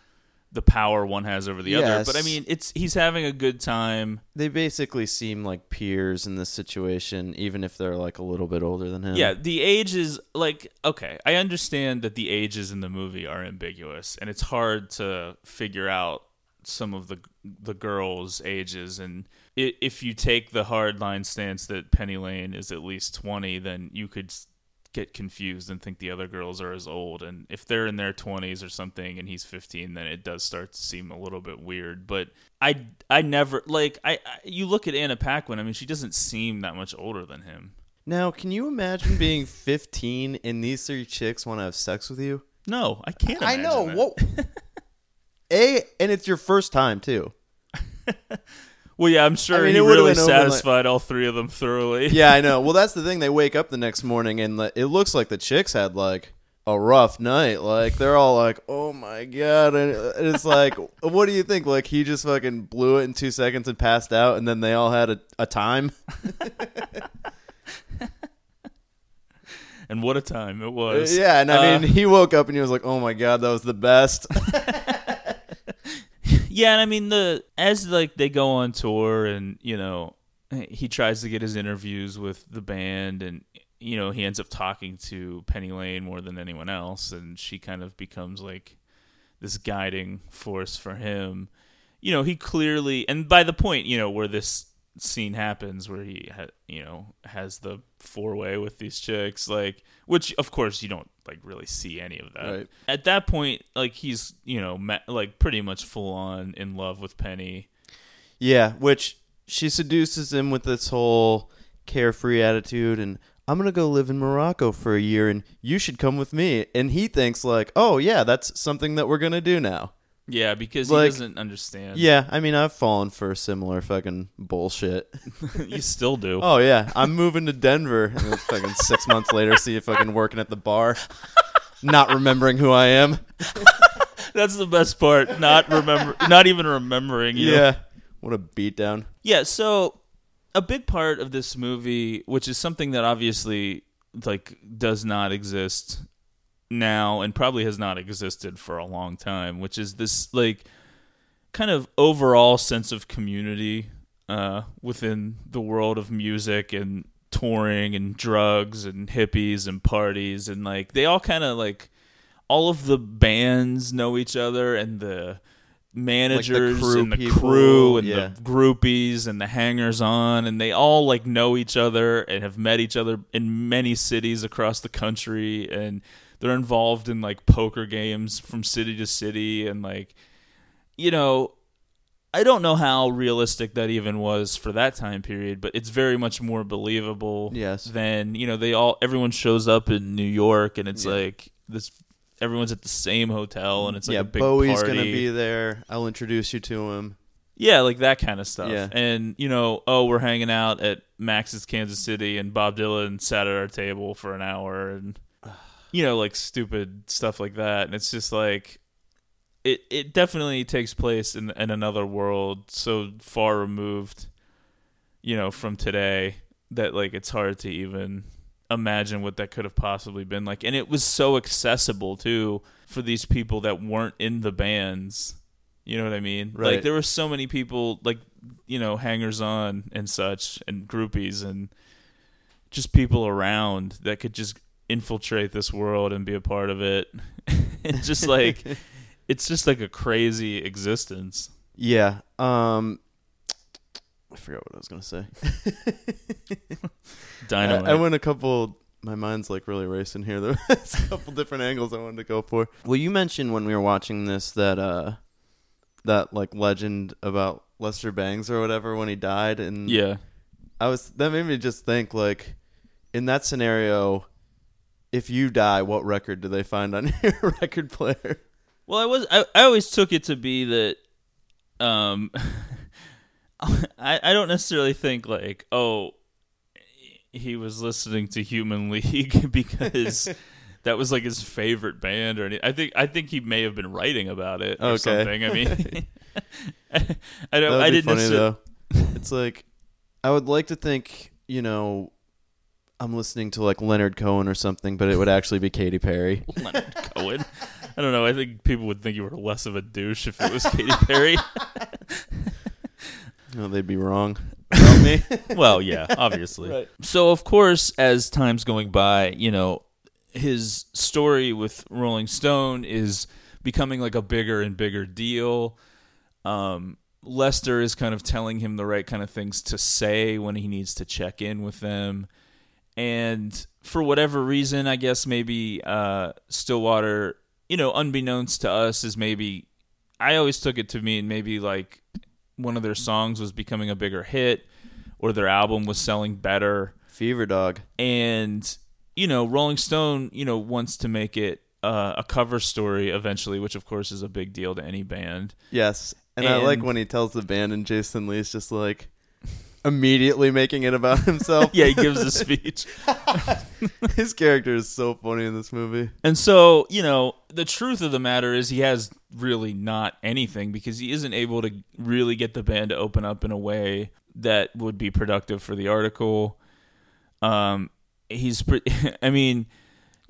the power one has over the other. But I mean, he's having a good time. They basically seem like peers in this situation, even if they're like a little bit older than him. Yeah, the age is like, okay, I understand that the ages in the movie are ambiguous, and it's hard to figure out some of the girls' ages. And if you take the hard line stance that Penny Lane is at least 20, then you could get confused and think the other girls are as old. And if they're in their 20s or something and he's 15, then it does start to seem a little bit weird. But I never, like, you look at Anna Paquin, I mean, she doesn't seem that much older than him. Now, can you imagine being 15 and these three chicks want to have sex with you? No, I can't imagine. I know. That. Whoa. And it's your first time, too. Well, yeah, I'm sure he really satisfied all three of them thoroughly. Yeah, I know. Well, that's the thing. They wake up the next morning, and it looks like the chicks had, like, a rough night. Like, they're all like, oh, my God. And it's like, what do you think? Like, he just fucking blew it in 2 seconds and passed out, and then they all had a time? And what a time it was. Yeah, and I mean, he woke up, and he was like, oh, my God, that was the best. Yeah, and I mean, as like they go on tour, and you know, he tries to get his interviews with the band, and you know, he ends up talking to Penny Lane more than anyone else, and she kind of becomes like this guiding force for him. You know, he clearly, and by the point, you know, where this scene happens, where he has the four-way with these chicks, like, which of course you don't like really see any of that. Right. At that point, like, he's, you know, like pretty much full on in love with Penny. Yeah, which she seduces him with this whole carefree attitude, and I'm going to go live in Morocco for a year and you should come with me. And he thinks like, oh yeah, that's something that we're going to do now. Yeah, because like, he doesn't understand. Yeah, I mean, I've fallen for similar fucking bullshit. You still do. Oh, yeah. I'm moving to Denver. And then fucking 6 months later, see you fucking working at the bar. Not remembering who I am. That's the best part. Not even remembering you. Yeah. What a beatdown. Yeah, so a big part of this movie, which is something that obviously like does not exist now and probably has not existed for a long time, which is this like kind of overall sense of community within the world of music and touring and drugs and hippies and parties, and like they all kind of like all of the bands know each other, and the managers and the crew and the groupies and the hangers-on, and they all like know each other and have met each other in many cities across the country, and they're involved in like poker games from city to city, and like, you know, I don't know how realistic that even was for that time period, but it's very much more believable than, you know, everyone shows up in New York, and it's like this, everyone's at the same hotel, and it's like a big Bowie's party. Bowie's gonna be there. I'll introduce you to him. Yeah, like that kind of stuff. Yeah. And, you know, oh, we're hanging out at Max's Kansas City, and Bob Dylan sat at our table for an hour, and you know, like stupid stuff like that. And it's just like, it definitely takes place in another world so far removed, you know, from today that like it's hard to even imagine what that could have possibly been like. And it was so accessible too for these people that weren't in the bands. You know what I mean? Right. Like there were so many people like, you know, hangers-on and such, and groupies, and just people around that could just infiltrate this world and be a part of it. And just like it's just like a crazy existence. Yeah. I forgot what I was gonna say. Dynamite. I went a couple, my mind's like really racing here. There's a couple different angles I wanted to go for. Well, you mentioned when we were watching this that that like legend about Lester Bangs or whatever when he died, and that made me just think like in that scenario, if you die, what record do they find on your record player? Well, I always took it to be that I don't necessarily think like, oh, he was listening to Human League because that was like his favorite band or anything. I think he may have been writing about it or something. I mean, I don't. I didn't. Funny, though. It's like I would like to think, you know, I'm listening to like Leonard Cohen or something, but it would actually be Katy Perry. Leonard Cohen. I don't know. I think people would think you were less of a douche if it was Katy Perry. No, they'd be wrong about me. Well, yeah, obviously. Right. So, of course, as time's going by, you know, his story with Rolling Stone is becoming like a bigger and bigger deal. Lester is kind of telling him the right kind of things to say when he needs to check in with them. And for whatever reason, I guess maybe Stillwater, you know, unbeknownst to us, is maybe, I always took it to mean maybe like one of their songs was becoming a bigger hit or their album was selling better. Fever Dog. And, you know, Rolling Stone, you know, wants to make it a cover story eventually, which of course is a big deal to any band. Yes. And I like when he tells the band and Jason Lee's just like immediately making it about himself. Yeah, he gives a speech. His character is so funny in this movie. And so, you know, the truth of the matter is he has really not anything because he isn't able to really get the band to open up in a way that would be productive for the article.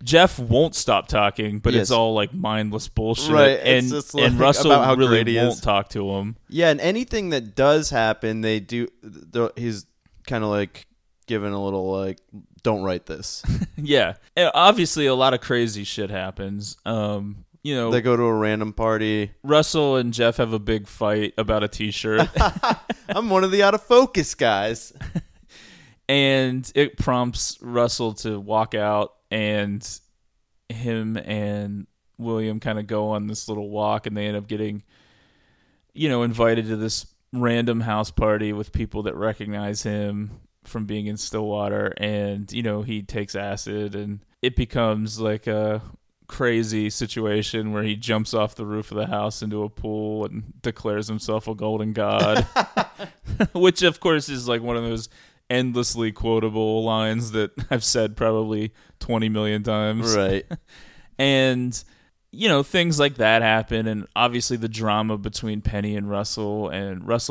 Jeff won't stop talking, but yes. It's all like mindless bullshit. Right. And, like, and Russell really won't talk to him. Yeah, and anything that does happen, they do. He's kind of like given a little like, don't write this. Yeah. And obviously, a lot of crazy shit happens. You know, they go to a random party. Russell and Jeff have a big fight about a T-shirt. I'm one of the out of focus guys. And it prompts Russell to walk out. And him and William kind of go on this little walk, and they end up getting, you know, invited to this random house party with people that recognize him from being in Stillwater. And, you know, he takes acid, and it becomes like a crazy situation where he jumps off the roof of the house into a pool and declares himself a golden god, which, of course, is like one of those endlessly quotable lines that I've said probably 20 million times. Right. And, you know, things like that happen. And obviously the drama between Penny and Russell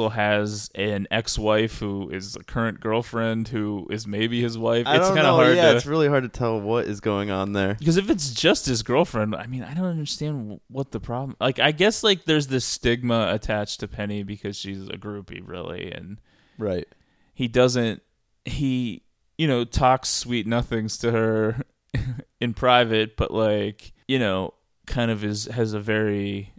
has an ex-wife who is a current girlfriend who is maybe his wife. It's kind of hard. Yeah, it's really hard to tell what is going on there. Because if it's just his girlfriend, I mean, I don't understand what the problem, like, I guess like there's this stigma attached to Penny because she's a groupie really. And right. He, you know, talks sweet nothings to her in private, but like, you know, kind of has a very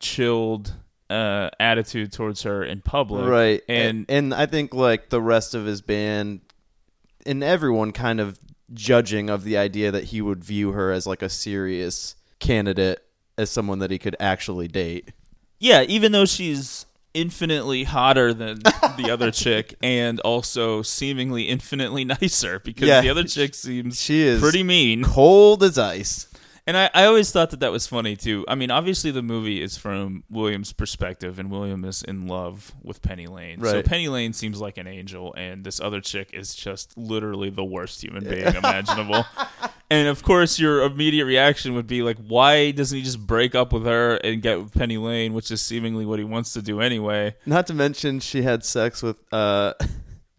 chilled attitude towards her in public. Right. And I think like the rest of his band and everyone kind of judging of the idea that he would view her as like a serious candidate, as someone that he could actually date. Yeah, even though she's infinitely hotter than the other chick and also seemingly infinitely nicer because the other chick she is pretty mean. Cold as ice. And I always thought that was funny too. I mean, obviously the movie is from William's perspective and William is in love with Penny Lane. Right. So Penny Lane seems like an angel and this other chick is just literally the worst human being imaginable. And of course your immediate reaction would be like, why doesn't he just break up with her and get with Penny Lane, which is seemingly what he wants to do anyway. Not to mention she had sex with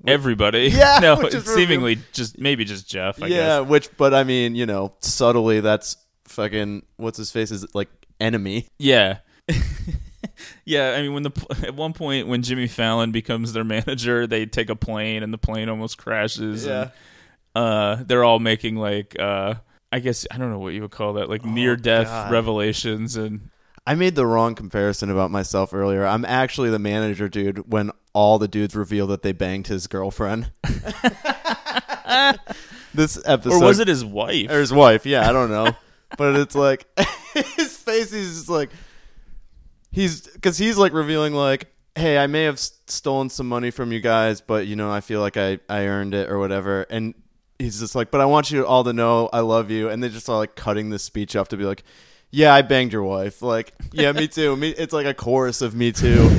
everybody. Yeah. No, it's seemingly just Jeff, I guess. Yeah, but I mean, you know, subtly that's fucking what's his face is like enemy. Yeah. Yeah, I mean at one point when Jimmy Fallon becomes their manager, they take a plane and the plane almost crashes. Yeah. And, they're all making like I guess I don't know what you would call that, like near death revelations. And I made the wrong comparison about myself earlier. I'm actually the manager dude when all the dudes reveal that they banged his girlfriend. This episode. Or was it his wife? Or his wife, yeah, I don't know. But it's like, his face, he's just like, because he's like revealing like, hey, I may have stolen some money from you guys, but you know, I feel like I earned it or whatever. And he's just like, but I want you all to know I love you. And they just are like cutting this speech off to be like, yeah, I banged your wife. Like, yeah, me too. It's like a chorus of me too.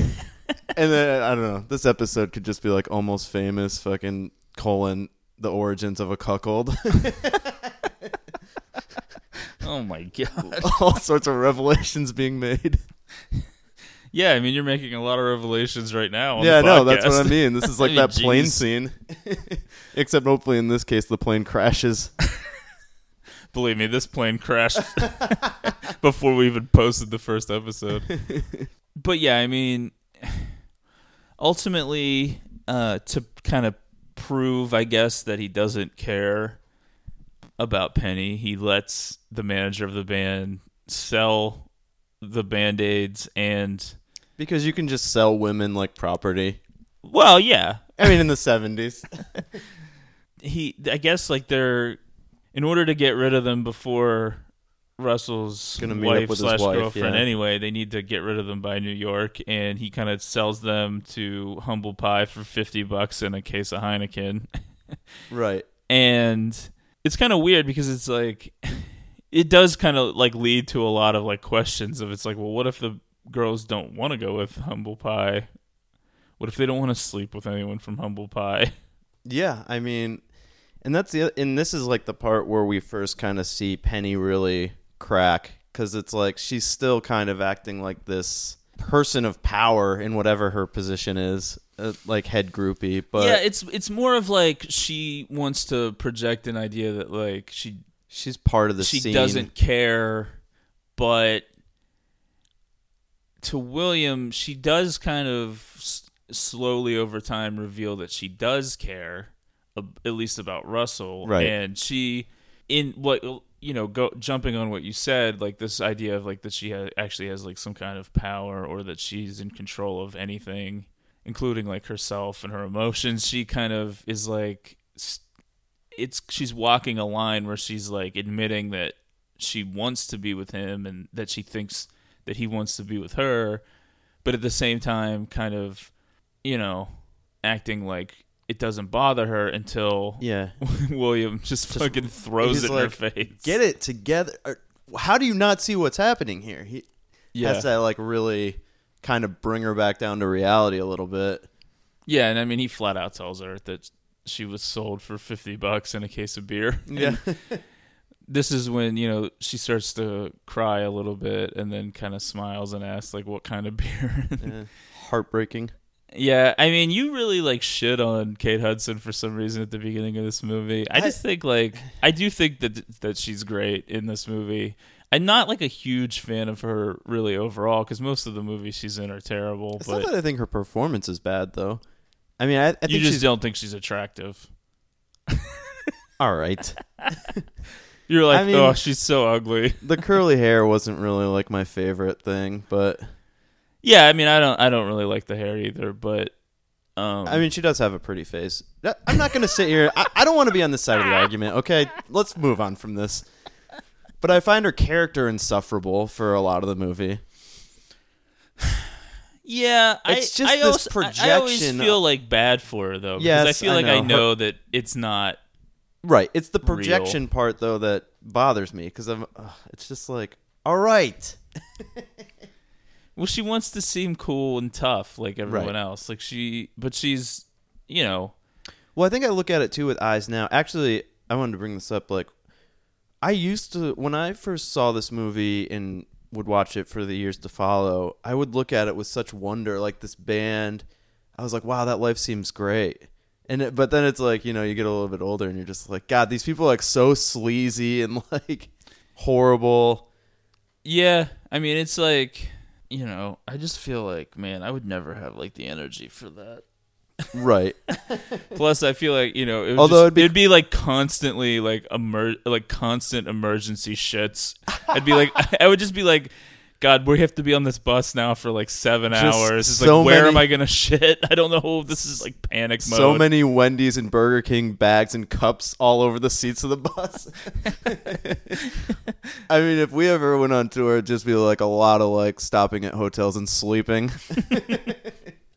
And then, I don't know, this episode could just be like Almost Famous fucking the origins of a cuckold. Oh my God. All sorts of revelations being made. Yeah, I mean, you're making a lot of revelations right now on the podcast. Yeah, no, that's what I mean. This is like that plane scene. Except hopefully in this case, the plane crashes. Believe me, this plane crashed before we even posted the first episode. But yeah, I mean, ultimately, to kind of prove, I guess, that he doesn't care about Penny, he lets the manager of the band sell the Band-Aids and... Because you can just sell women like property. Well, yeah. I mean, in the 70s. I guess, like, they're... In order to get rid of them before Russell's wife/girlfriend anyway, they need to get rid of them by New York, and he kind of sells them to Humble Pie for $50 and a case of Heineken. Right. And it's kind of weird because it's like, it does kind of like lead to a lot of like questions of, it's like, well, what if the girls don't want to go with Humble Pie? What if they don't want to sleep with anyone from Humble Pie? Yeah, I mean... And this is like the part where we first kind of see Penny really crack, because it's like she's still kind of acting like this person of power in whatever her position is, like head groupie. But yeah, it's more of like she wants to project an idea that like she's part of the scene. She doesn't care, but to William, she does kind of slowly over time reveal that she does care. At least about Russell, right? And she, in what you know, jumping on what you said, like this idea of like that she actually has like some kind of power, or that she's in control of anything, including like herself and her emotions. She kind of is like, she's walking a line where she's like admitting that she wants to be with him and that she thinks that he wants to be with her, but at the same time, kind of, you know, acting like it doesn't bother her until William just fucking throws it in like, her face. Get it together. How do you not see what's happening here? He has to like really kind of bring her back down to reality a little bit. Yeah, and I mean, he flat out tells her that she was sold for $50 and a case of beer. Yeah. This is when, you know, she starts to cry a little bit and then kind of smiles and asks like, what kind of beer? Yeah. Heartbreaking. Yeah, I mean, you really, like, shit on Kate Hudson for some reason at the beginning of this movie. I just think, like, I do think that she's great in this movie. I'm not, like, a huge fan of her, really, overall, because most of the movies she's in are terrible. It's not that I think her performance is bad, though. I mean, I think you just don't think she's attractive. All right. You're like, I mean, oh, she's so ugly. The curly hair wasn't really, like, my favorite thing, but... Yeah, I mean, I don't really like the hair either, but... I mean, she does have a pretty face. I'm not going to sit here... I don't want to be on this side of the argument, okay? Let's move on from this. But I find her character insufferable for a lot of the movie. Yeah, I always feel, like, bad for her, though. Yes, because I feel like I know that it's not... Right, it's the projection real. Part, though, that bothers me, because it's just like, all right... Well, she wants to seem cool and tough like everyone else. Like she's, you know. Well, I think I look at it too with eyes now. Actually, I wanted to bring this up. Like, I used to, when I first saw this movie and would watch it for the years to follow, I would look at it with such wonder. Like this band, I was like, wow, that life seems great. But then it's like, you know, you get a little bit older and you're just like, God, these people are like so sleazy and like horrible. Yeah, I mean, it's like. You know, I just feel like, man, I would never have, like, the energy for that. Right. Plus, I feel like, you know, it'd be like, constantly, like, constant emergency shits. I'd be like, I would just be like, God, we have to be on this bus now for, like, 7 hours. It's so like, where am I going to shit? I don't know. This is, like, panic mode. So many Wendy's and Burger King bags and cups all over the seats of the bus. I mean, if we ever went on tour, it'd just be, like, a lot of, like, stopping at hotels and sleeping.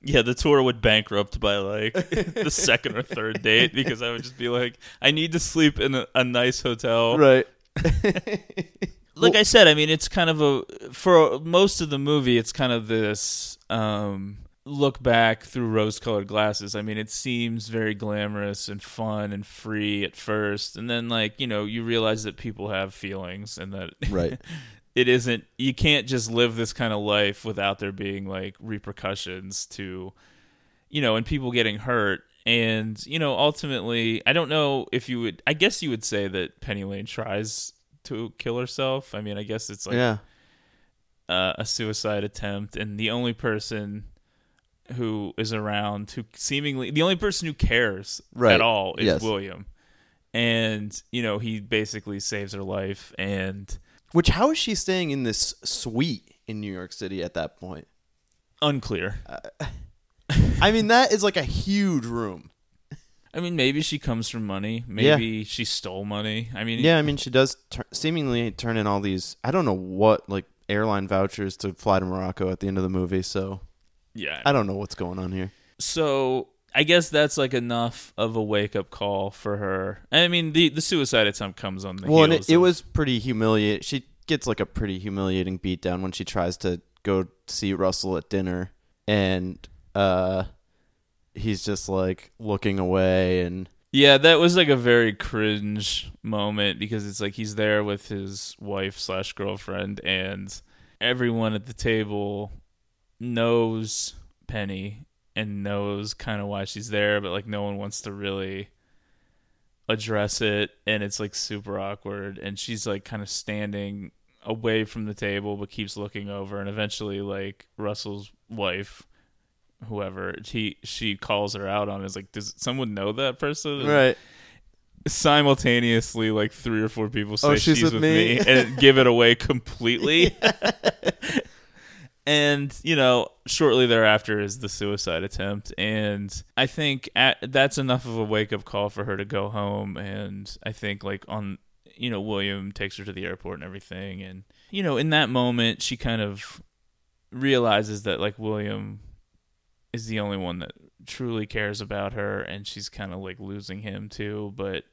Yeah, the tour would bankrupt by, like, the second or third date because I would just be like, I need to sleep in a nice hotel. Right. Like I said, I mean, it's kind of for most of the movie, it's kind of this look back through rose-colored glasses. I mean, it seems very glamorous and fun and free at first. And then, like, you know, you realize that people have feelings and that it isn't, you can't just live this kind of life without there being, like, repercussions to, you know, and people getting hurt. And, you know, ultimately, I don't know if you would, I guess you would say that Penny Lane tries to kill herself. I mean, I guess it's like a suicide attempt, and the only person who is around who seemingly the only person who cares at all is William. And, you know, he basically saves her life. And which, how is she staying in this suite in New York City at that point? Unclear. I mean, that is like a huge room. I mean, maybe she comes from money. Maybe she stole money. I mean, she does seemingly turn in all these, I don't know what, like airline vouchers to fly to Morocco at the end of the movie. So, yeah, I don't know what's going on here. So, I guess that's like enough of a wake up call for her. And I mean, the suicide attempt comes on the heels. Well, and it was pretty humiliating. She gets like a pretty humiliating beatdown when she tries to go see Russell at dinner, and he's just like looking away. And yeah, that was like a very cringe moment, because it's like he's there with his wife / girlfriend, and everyone at the table knows Penny and knows kind of why she's there, but like no one wants to really address it, and it's like super awkward. And she's like kind of standing away from the table but keeps looking over, and eventually like Russell's wife, whoever, she calls her out on it. It's like, does someone know that person? And right simultaneously, like 3 or 4 people say, oh, she's with me and give it away completely. And, you know, shortly thereafter is the suicide attempt. And I think that's enough of a wake-up call for her to go home. And I think, like, you know, William takes her to the airport and everything. And, you know, in that moment, she kind of realizes that, like, William is the only one that truly cares about her. And she's kind of, like, losing him, too. But,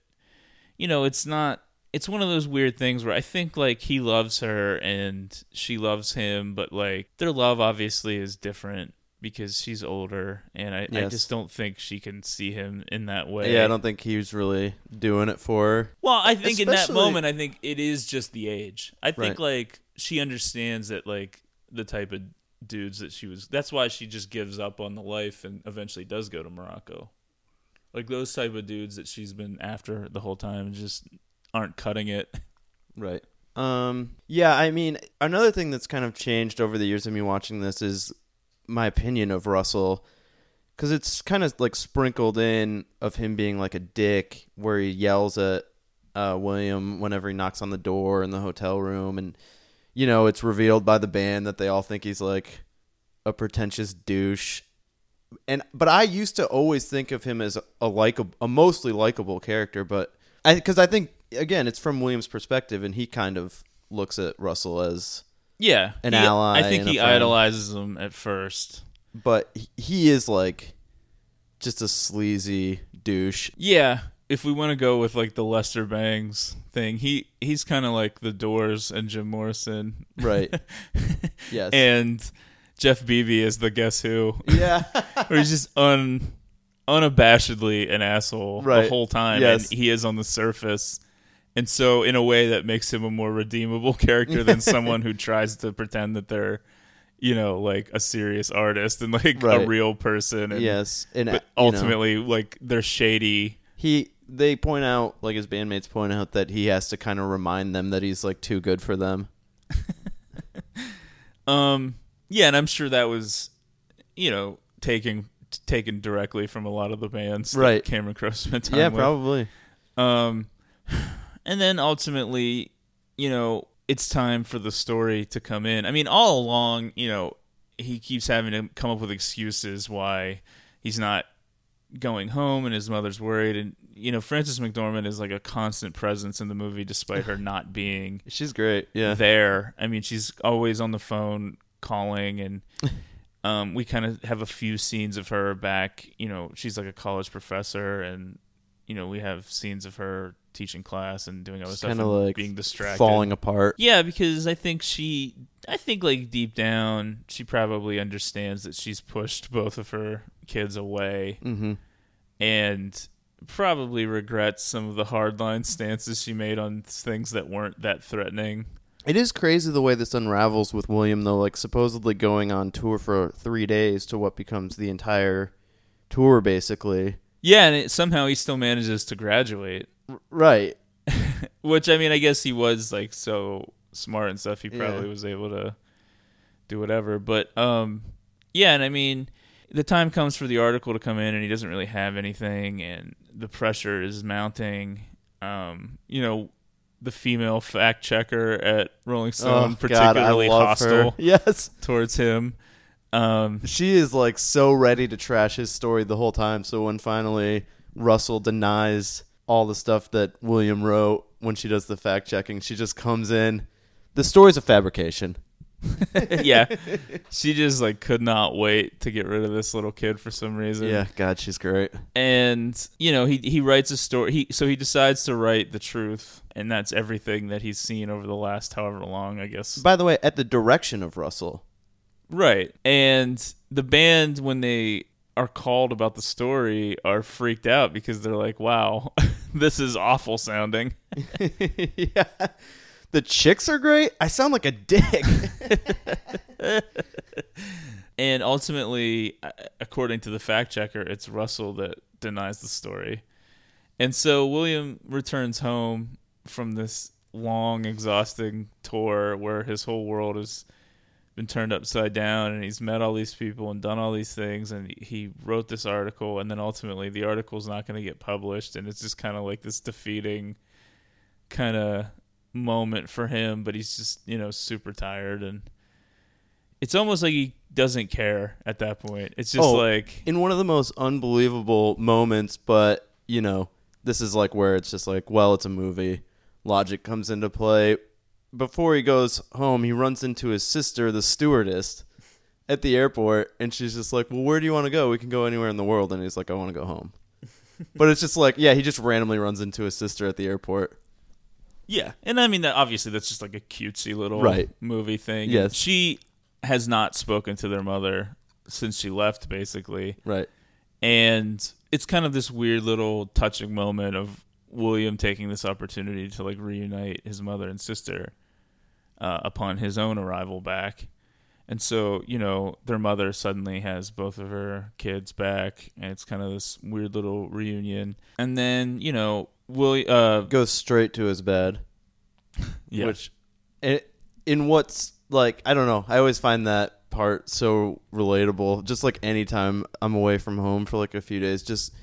you know, it's not... It's one of those weird things where I think, like, he loves her and she loves him, but, like, their love obviously is different because she's older, and I just don't think she can see him in that way. Yeah, I don't think he was really doing it for her. Well, I think in that moment, I think it is just the age. I think, like, she understands that, like, the type of dudes that she was... That's why she just gives up on the life and eventually does go to Morocco. Like, those type of dudes that she's been after the whole time just... aren't cutting it. Right. Yeah, I mean, another thing that's kind of changed over the years of me watching this is my opinion of Russell, because it's kind of like sprinkled in of him being like a dick, where he yells at William whenever he knocks on the door in the hotel room. And, you know, it's revealed by the band that they all think he's like a pretentious douche. But I used to always think of him as a mostly likable character, but because I think, again, it's from William's perspective, and he kind of looks at Russell as an ally. I think he idolizes him at first. But he is, like, just a sleazy douche. Yeah, if we want to go with, like, the Lester Bangs thing, he's kind of like the Doors and Jim Morrison. Right. Yes. And Jeff Beebe is the Guess Who. Yeah. Where he's just unabashedly an asshole the whole time, and he is on the surface, and so in a way that makes him a more redeemable character than someone who tries to pretend that they're, you know, like a serious artist and like a real person. And, but ultimately, you know, like they're shady. They point out, like his bandmates point out, that he has to kind of remind them that he's like too good for them. Yeah, and I'm sure that was, you know, taken directly from a lot of the bands that Cameron Crowe spent time with. Yeah, probably. And then ultimately, you know, it's time for the story to come in. I mean, all along, you know, he keeps having to come up with excuses why he's not going home and his mother's worried. And, you know, Frances McDormand is like a constant presence in the movie despite her not being she's great. Yeah. There. I mean, she's always on the phone calling, and we kind of have a few scenes of her back. You know, she's like a college professor, and, you know, we have scenes of her teaching class and doing other stuff, kind of like being distracted, falling apart. Yeah, because I think like deep down, she probably understands that she's pushed both of her kids away, and probably regrets some of the hardline stances she made on things that weren't that threatening. It is crazy the way this unravels with William, though, like supposedly going on tour for 3 days to what becomes the entire tour, basically. Yeah, and somehow he still manages to graduate. Right. Which, I mean, I guess he was, like, so smart and stuff. He probably was able to do whatever. But, yeah, and I mean, the time comes for the article to come in, and he doesn't really have anything, and the pressure is mounting. You know, the female fact checker at Rolling Stone, particularly hostile towards him. She is, like, so ready to trash his story the whole time. So when finally Russell denies all the stuff that William wrote, when she does the fact checking, she just comes in. The story's a fabrication. Yeah. She just, like, could not wait to get rid of this little kid for some reason. Yeah, God, she's great. And, you know, he writes a story. So he decides to write the truth, and that's everything that he's seen over the last however long, I guess. By the way, at the direction of Russell. Right. And the band, when they are called about the story, are freaked out because they're like, wow, this is awful sounding. Yeah. The chicks are great. I sound like a dick. And ultimately, according to the fact checker, it's Russell that denies the story. And so William returns home from this long, exhausting tour where his whole world is been turned upside down, and he's met all these people and done all these things, and he wrote this article, and then ultimately the article's not going to get published, and it's just kind of like this defeating kind of moment for him, but he's just, you know, super tired, and it's almost like he doesn't care at that point. It's just like... In one of the most unbelievable moments, but, you know, this is like where it's just like, well, it's a movie. Logic comes into play. Before he goes home, he runs into his sister, the stewardess, at the airport, and she's just like, well, where do you want to go? We can go anywhere in the world. And he's like, I want to go home. But it's just like, yeah, he just randomly runs into his sister at the airport. Yeah, and I mean, obviously that's just like a cutesy little movie thing. Yes. She has not spoken to their mother since she left, basically. Right. And it's kind of this weird little touching moment of William taking this opportunity to, like, reunite his mother and sister upon his own arrival back. And so, you know, their mother suddenly has both of her kids back, and it's kind of this weird little reunion. And then, you know, Willie goes straight to his bed. Yeah. Which, in what's, like, I don't know, I always find that part so relatable. Just, like, anytime I'm away from home for, like, a few days, just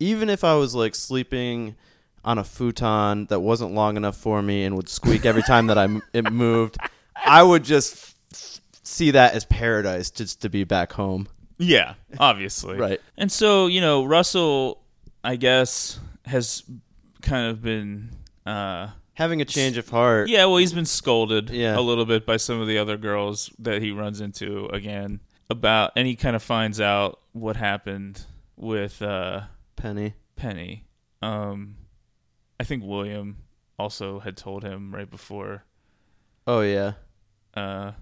even if I was, like, sleeping on a futon that wasn't long enough for me and would squeak every time that it moved, I would just see that as paradise, just to be back home. Yeah, obviously. Right. And so, you know, Russell, I guess, has kind of been... having a change of heart. Yeah, well, he's been scolded a little bit by some of the other girls that he runs into again about... And he kind of finds out what happened with... Penny. I think William also had told him right before. Oh yeah, the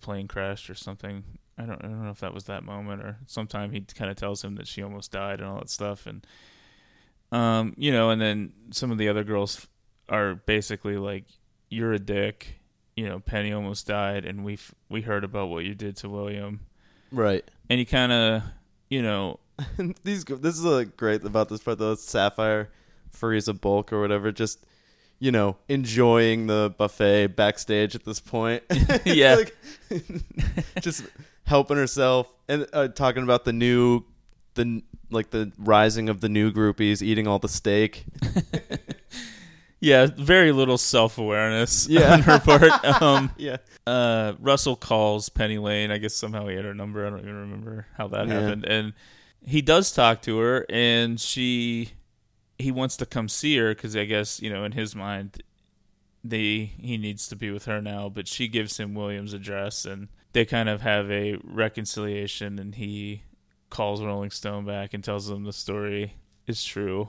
plane crashed or something. I don't know if that was that moment or sometime he kind of tells him that she almost died and all that stuff, and you know, and then some of the other girls are basically like, "You're a dick," you know. Penny almost died, and we heard about what you did to William, right? And he kind of, you know. This is great about this part though. Sapphire, Frieza, Bulk, or whatever, just, you know, enjoying the buffet backstage at this point. Yeah, like, just helping herself and talking about the rising of the new groupies, eating all the steak. Yeah, very little self-awareness on her part. Russell calls Penny Lane. I guess somehow he had her number. I don't even remember how that happened. And he does talk to her, and he wants to come see her because I guess, you know, in his mind, he needs to be with her now. But she gives him William's address, and they kind of have a reconciliation. And he calls Rolling Stone back and tells them the story is true,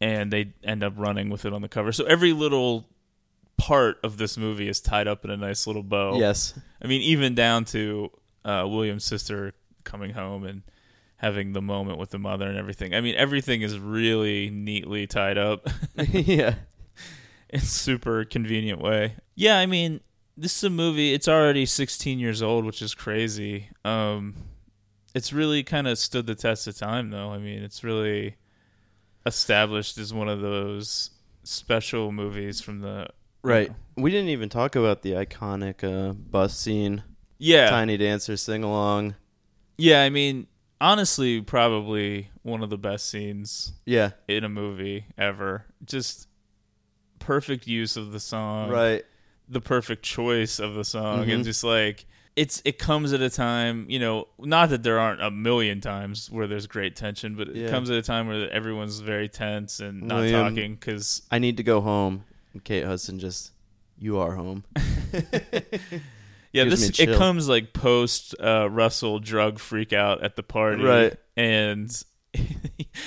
and they end up running with it on the cover. So every little part of this movie is tied up in a nice little bow. Yes, I mean, even down to William's sister coming home and having the moment with the mother and everything. I mean, everything is really neatly tied up. Yeah. In super convenient way. Yeah, I mean, this is a movie, it's already 16 years old, which is crazy. It's really kind of stood the test of time, though. I mean, it's really established as one of those special movies from the... Right. We didn't even talk about the iconic bus scene. Yeah. Tiny Dancer sing-along. Yeah, I mean, honestly, probably one of the best scenes in a movie ever. Just perfect use of the song. Right. The perfect choice of the song. Mm-hmm. And just like... It comes at a time, you know, not that there aren't a million times where there's great tension, but it comes at a time where everyone's very tense and not talking because... I need to go home. And Kate Hudson just, you are home. It comes like post Russell drug freak out at the party. Right. And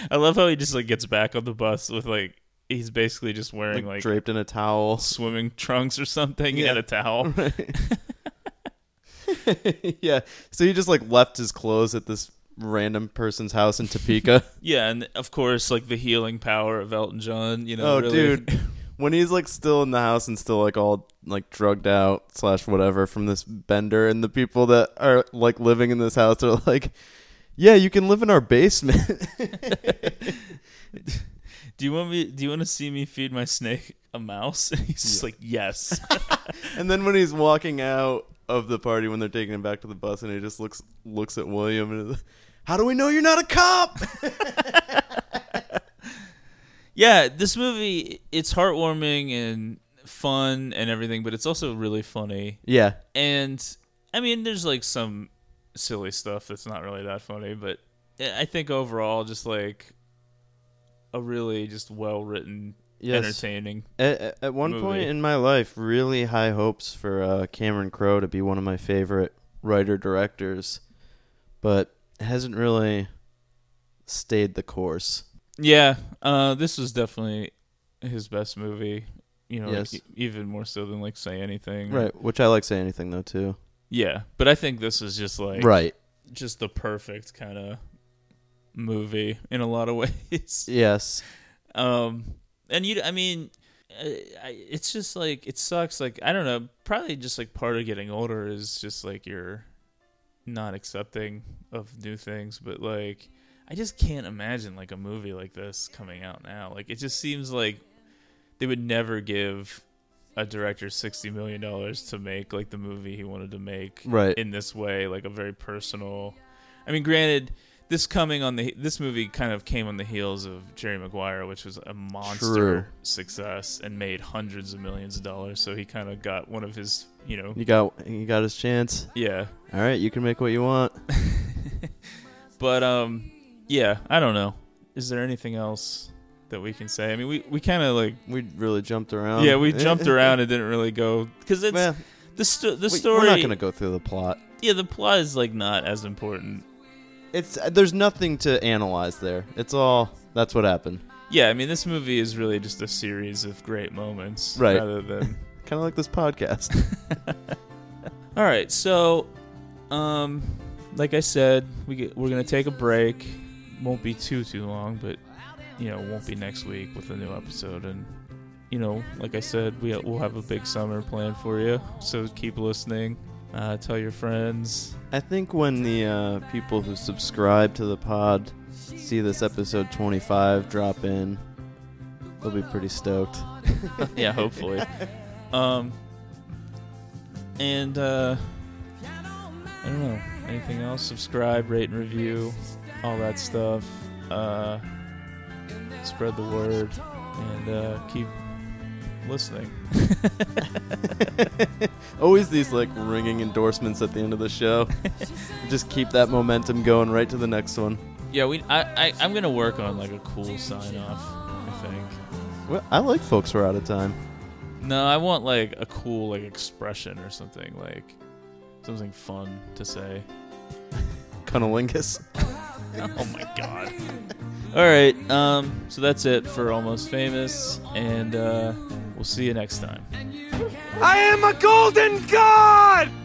I love how he just like gets back on the bus with like... He's basically just wearing like... Draped in a towel. Swimming trunks or something and a towel. Right. Yeah, so he just like left his clothes at this random person's house in Topeka. Yeah, and of course, like the healing power of Elton John, you know. Oh, really. Dude, when he's like still in the house and still like all like drugged out / whatever from this bender, and the people that are like living in this house are like, yeah, you can live in our basement. Do you want to see me feed my snake a mouse? And he's just like, yes. And then when he's walking out of the party, when they're taking him back to the bus, and he just looks at William and is like, how do we know you're not a cop? Yeah, this movie, it's heartwarming and fun and everything, but it's also really funny. Yeah. And, I mean, there's, like, some silly stuff that's not really that funny, but I think overall just, like, a really just well-written, entertaining at one movie. Point in my life, really high hopes for Cameron Crowe to be one of my favorite writer-directors, but hasn't really stayed the course. Yeah, this was definitely his best movie, you know, like, even more so than, like, Say Anything. Right, which I like Say Anything, though, too. Yeah, but I think this is just, like, just the perfect kind of movie in a lot of ways. Yes. And it's just like, it sucks. Like, I don't know, probably just like part of getting older is just like you're not accepting of new things. But like, I just can't imagine like a movie like this coming out now. Like, it just seems like they would never give a director $60 million to make like the movie he wanted to make in this way. Like a very personal, I mean, granted, this movie kind of came on the heels of Jerry Maguire, which was a monster success and made hundreds of millions of dollars. So he kind of got one of his, you know, he got his chance. Yeah. All right, you can make what you want. But yeah, I don't know. Is there anything else that we can say? I mean, we kind of like we really jumped around. Yeah, we jumped around and didn't really go because it's the story. We're not going to go through the plot. Yeah, the plot is like not as important. There's nothing to analyze there. It's all, that's what happened. Yeah, I mean, this movie is really just a series of great moments. Right. Rather than... kind of like this podcast. All right, so, like I said, we're going to take a break. Won't be too long, but, you know, won't be next week with a new episode. And, you know, like I said, we'll have a big summer planned for you. So keep listening. Tell your friends. I think when the people who subscribe to the pod see this episode 25 drop in, they'll be pretty stoked. Yeah, hopefully. And I don't know, anything else? Subscribe, rate and review, all that stuff. Spread the word and keep listening. Always these like ringing endorsements at the end of the show. Just keep that momentum going right to the next one. Yeah, I'm gonna work on like a cool sign off, I think. Well, I like folks who are out of time. No, I want like a cool like expression or something, like something fun to say. Cunnilingus. Oh my god. Alright, so that's it for Almost Famous, and we'll see you next time. I am a golden god!